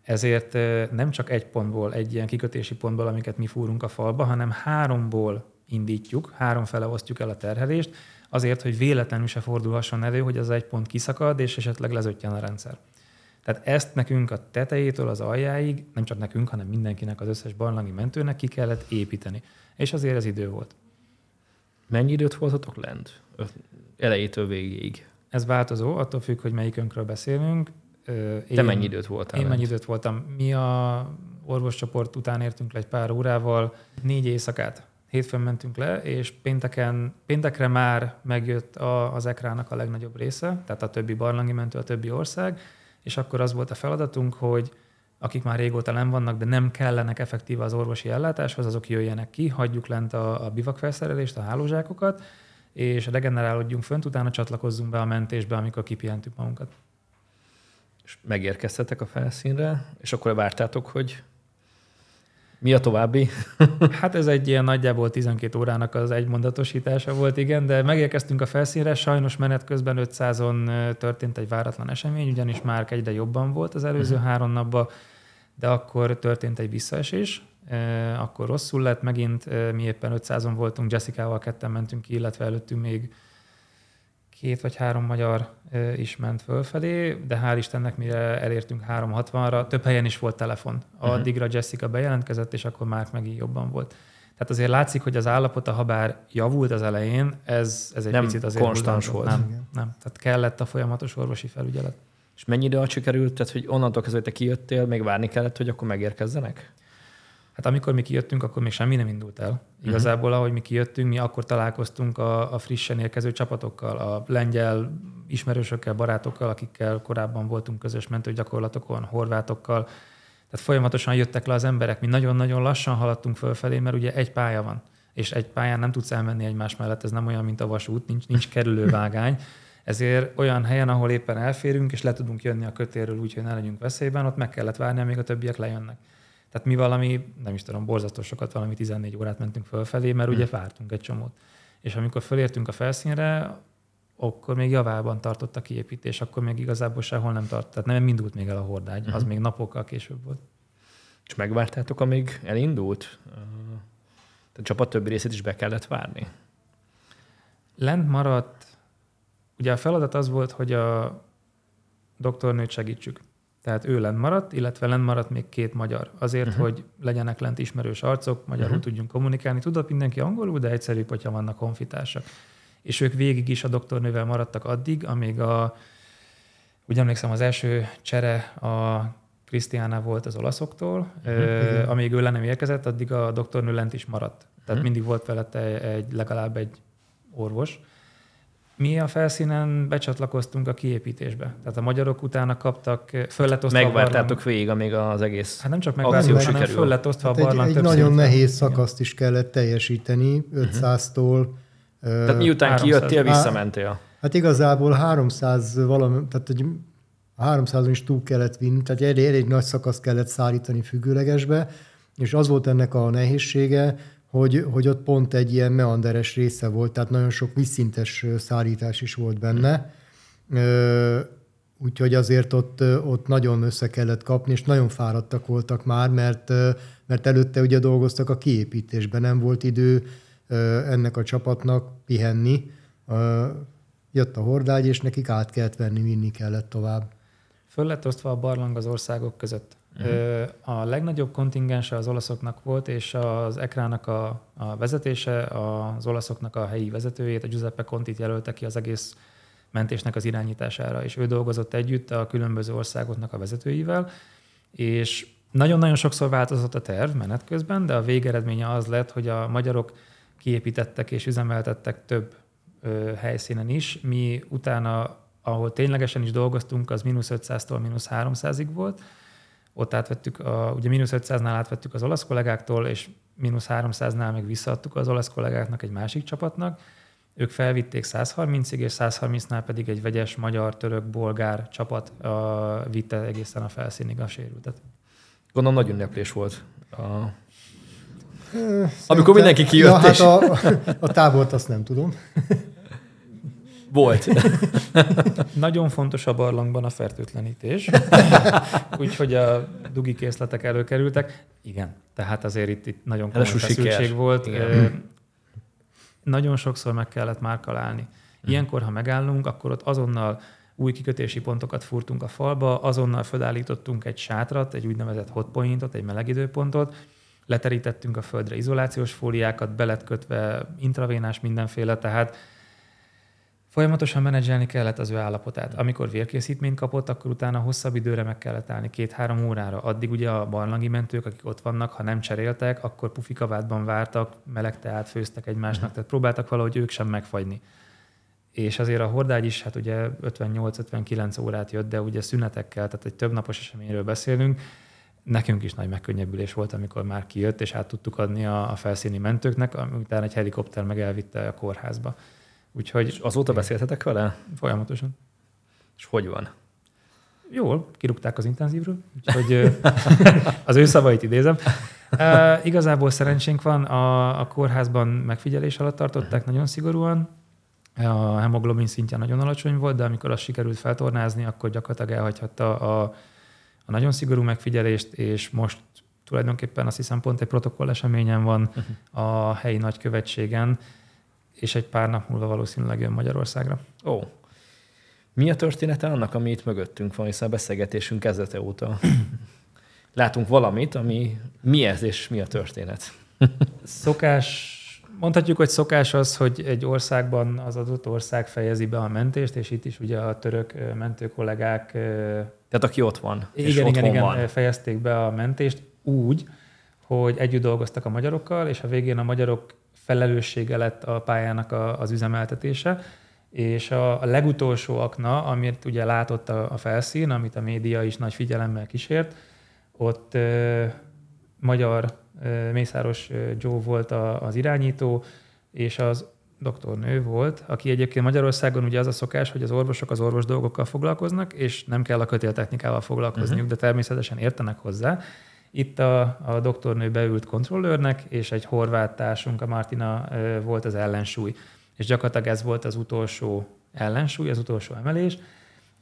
ezért nem csak egy pontból, egy ilyen kikötési pontból, amiket mi fúrunk a falba, hanem háromból indítjuk, háromfele osztjuk el a terhelést, azért, hogy véletlenül se fordulhasson elő, hogy az egy pont kiszakad, és esetleg lezöttyen a rendszer. Tehát ezt nekünk a tetejétől az aljáig, nem csak nekünk, hanem mindenkinek, az összes barlangi mentőnek ki kellett építeni. És azért ez idő volt. Mennyi időt voltatok lent? Elejétől végéig. Ez változó, attól függ, hogy melyik önkről beszélünk. Én, Te mennyi időt voltál? Én mennyi időt voltam. Mi a orvoscsoport után értünk le egy pár órával, négy éjszakát. Hétfőn mentünk le, és pénteken, péntekre már megjött a, az ekrának a legnagyobb része, tehát a többi barlangi mentő, a többi ország, és akkor az volt a feladatunk, hogy akik már régóta lenn vannak, de nem kellenek effektíve az orvosi ellátáshoz, azok jöjjenek ki, hagyjuk lent a, a bivakfelszerelést, a hálózsákokat, és regenerálódjunk fönt, utána csatlakozzunk be a mentésbe, amikor kipihentük magunkat. És megérkeztetek a felszínre, és akkor vártátok, hogy... Mi a további? Hát ez egy ilyen nagyjából tizenkét órának az egymondatosítása volt, igen, de megérkeztünk a felszínre, sajnos menet közben ötszázon történt egy váratlan esemény, ugyanis már egyre jobban volt az előző uh-huh. három napban, de akkor történt egy visszaesés, akkor rosszul lett megint, mi éppen ötszázon voltunk, Jessicával ketten mentünk ki, illetve előttünk még két vagy három magyar is ment fölfelé, de hál' Istennek mire elértünk háromszázhatvanra, több helyen is volt telefon. Addigra Jessica bejelentkezett, és akkor már megint jobban volt. Tehát azért látszik, hogy az állapota, ha bár javult az elején, ez, ez egy nem picit azért... Nem konstans volt. Nem, nem. Tehát kellett a folyamatos orvosi felügyelet. És mennyi idő alatt sikerült, tehát hogy onnantól kezdve, hogy te kijöttél, még várni kellett, hogy akkor megérkezzenek? Hát amikor mi kijöttünk, akkor még semmi nem indult el. Igazából, ahogy mi kijöttünk, mi akkor találkoztunk a, a frissen érkező csapatokkal, a lengyel ismerősökkel, barátokkal, akikkel korábban voltunk közös mentőgyakorlatokon, horvátokkal. Tehát folyamatosan jöttek le az emberek. Mi nagyon-nagyon lassan haladtunk fölfelé, mert ugye egy pálya van, és egy pályán nem tudsz elmenni egymás mellett, ez nem olyan, mint a vasút, nincs, nincs kerülővágány. Ezért olyan helyen, ahol éppen elférünk, és le tudunk jönni a kötérről úgy, hogy ne legyünk veszélyben, ott meg kellett várni, amíg a többiek lejönnek. Tehát mi valami, nem is tudom, borzasztó sokat, valami tizennégy órát mentünk fölfelé, mert hmm. ugye vártunk egy csomót. És amikor fölértünk a felszínre, akkor még javában tartott a kiépítés, akkor még igazából sehol nem tart. Tehát nem indult még el a hordágy, hmm. az még napokkal később volt. És megvártátok, amíg elindult? A csapat többi részét is be kellett várni? Lent maradt. Ugye a feladat az volt, hogy a doktornőt segítsük. Tehát ő lent maradt, illetve lent maradt még két magyar. Azért, uh-huh. hogy legyenek lent ismerős arcok, magyarul uh-huh. tudjunk kommunikálni. Tudott mindenki angolul, de egyszerűbb, hogyha vannak honfitársak. És ők végig is a doktornővel maradtak addig, amíg a, úgy emlékszem, az első csere a Krisztiána volt az olaszoktól. Uh-huh. Amíg ő le nem érkezett, addig a doktornő lent is maradt. Tehát uh-huh. mindig volt felette egy, legalább egy orvos. Mi a felszínen becsatlakoztunk a kiépítésbe. Tehát a magyarok utána kaptak, föl lett osztva a barlang. Megvártátok végig, amíg az egész hát nem csak megvártunk, hanem föl lett osztva hát a barlang. Egy, egy nagyon nehéz szakaszt is kellett teljesíteni, ötszáztól. Tehát miután háromszáz kijöttél, visszamentél? Hát igazából háromszáz valami, tehát egy háromszázon is túl kellett vinni, tehát elég, elég nagy szakaszt kellett szállítani függőlegesbe, és az volt ennek a nehézsége, Hogy, hogy ott pont egy ilyen meanderes része volt, tehát nagyon sok vízszintes szállítás is volt benne. Úgyhogy azért ott, ott nagyon össze kellett kapni, és nagyon fáradtak voltak már, mert, mert előtte ugye dolgoztak a kiépítésben, nem volt idő ennek a csapatnak pihenni. Jött a hordágy, és nekik át kellett venni, vinni kellett tovább. Föl lett osztva a barlang az országok között. Uh-huh. A legnagyobb kontingense az olaszoknak volt, és az é ká er á-nak a, a vezetése, az olaszoknak a helyi vezetőjét, a Giuseppe Contit jelölte ki az egész mentésnek az irányítására, és ő dolgozott együtt a különböző országoknak a vezetőivel, és nagyon-nagyon sokszor változott a terv menet közben, de a végeredménye az lett, hogy a magyarok kiépítettek és üzemeltettek több ö, helyszínen is. Mi utána, ahol ténylegesen is dolgoztunk, az mínusz ötszáztól mínusz háromszázig volt. Ott átvettük, a, ugye mínusz ötszáznál átvettük az olasz kollégáktól, és mínusz háromszáznál még visszaadtuk az olasz kollégáknak egy másik csapatnak. Ők felvitték száz harmincig, és száz harmincnál pedig egy vegyes magyar, török, bolgár csapat a, vitte egészen a felszínig a sérültet. Gondolom nagy ünneplés volt. A... Szerintem... Amikor mindenki kijött, ja, és... Hát a, a tábort azt nem tudom. Volt. Nagyon fontos a barlangban a fertőtlenítés, úgyhogy a dugi készletek előkerültek. Igen, tehát azért itt, itt nagyon komoly feszültség volt. Igen. Nagyon sokszor meg kellett márkkal állni. Ilyenkor, ha megállunk, akkor ott azonnal új kikötési pontokat fúrtunk a falba, azonnal fölállítottunk egy sátrat, egy úgynevezett hotpointot, egy melegidőpontot, leterítettünk a földre izolációs fóliákat, be lett kötve intravénás mindenféle, tehát folyamatosan menedzselni kellett az ő állapotát. Amikor vérkészítményt kapott, akkor utána hosszabb időre meg kellett állni, két-három órára. Addig ugye a barlangi mentők, akik ott vannak, ha nem cseréltek, akkor pufikavátban vártak, meleg teát főztek egymásnak, tehát próbáltak valahogy ők sem megfagyni. És azért a hordágy is hát ugye ötvennyolc-ötvenkilenc órát jött, de ugye szünetekkel, tehát egy többnapos eseményről beszélünk. Nekünk is nagy megkönnyebbülés volt, amikor már kijött, és át tudtuk adni a felszíni mentőknek, utána egy helikopter meg elvitte a kórházba. Úgyhogy és azóta beszéltetek vele? Folyamatosan. És hogy van? Jól, kirúgták az intenzívről, úgyhogy az ő szavait idézem. E, igazából szerencsénk van, a, a kórházban megfigyelés alatt tartották nagyon szigorúan. A hemoglobin szintje nagyon alacsony volt, de amikor azt sikerült feltornázni, akkor gyakorlatilag elhagyhatta a, a nagyon szigorú megfigyelést, és most tulajdonképpen azt hiszem pont egy protokoll eseményen van a helyi nagykövetségen, és egy pár nap múlva valószínűleg jön Magyarországra. Ó. Mi a története annak, ami itt mögöttünk van, hiszen a beszélgetésünk kezdete óta látunk valamit, ami mi ez, és mi a történet? Szokás Mondhatjuk, hogy szokás az, hogy egy országban az adott ország fejezi be a mentést, és itt is ugye a török mentő kollégák... Tehát aki ott van, igen, és igen, otthon igen, van. Fejezték be a mentést úgy, hogy együtt dolgoztak a magyarokkal, és a végén a magyarok felelőssége lett a pályának a, az üzemeltetése, és a, a legutolsó akna, amit ugye látott a, a felszín, amit a média is nagy figyelemmel kísért, ott ö, magyar ö, Mészáros Joe volt a, az irányító, és az doktornő volt, aki egyébként Magyarországon ugye az a szokás, hogy az orvosok az orvos dolgokkal foglalkoznak, és nem kell a kötéltechnikával foglalkozniuk, uh-huh. de természetesen értenek hozzá. Itt a, a doktornő beült kontrollőrnek, és egy horvát társunk, a Martina volt az ellensúly. És gyakorlatilag ez volt az utolsó ellensúly, az utolsó emelés.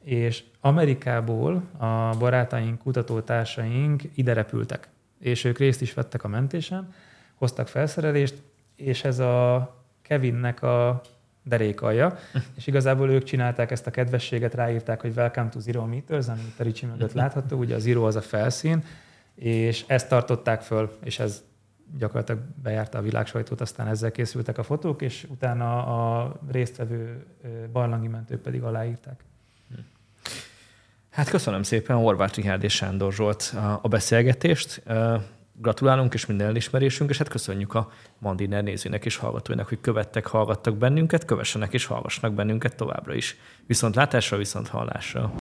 És Amerikából a barátaink, kutatótársaink ide repültek. És ők részt is vettek a mentésen, hoztak felszerelést, és ez a Kevinnek a derékalja. És igazából ők csinálták ezt a kedvességet, ráírták, hogy Welcome to Zero Meters, ami itt a Ricsi mögött látható, ugye a Zero az a felszín, és ezt tartották föl, és ez gyakorlatilag bejárta a világsajtót, aztán ezzel készültek a fotók, és utána a résztvevő barlangi mentők pedig aláírták. Hát köszönöm szépen Horváth Richárd és Sándor Zsolt a beszélgetést. Gratulálunk, és minden elismerésünk, és hát köszönjük a Mandíner nézőnek és hallgatóinak, hogy követtek, hallgattak bennünket, kövessenek és hallgassanak bennünket továbbra is. Viszontlátásra, viszonthallásra!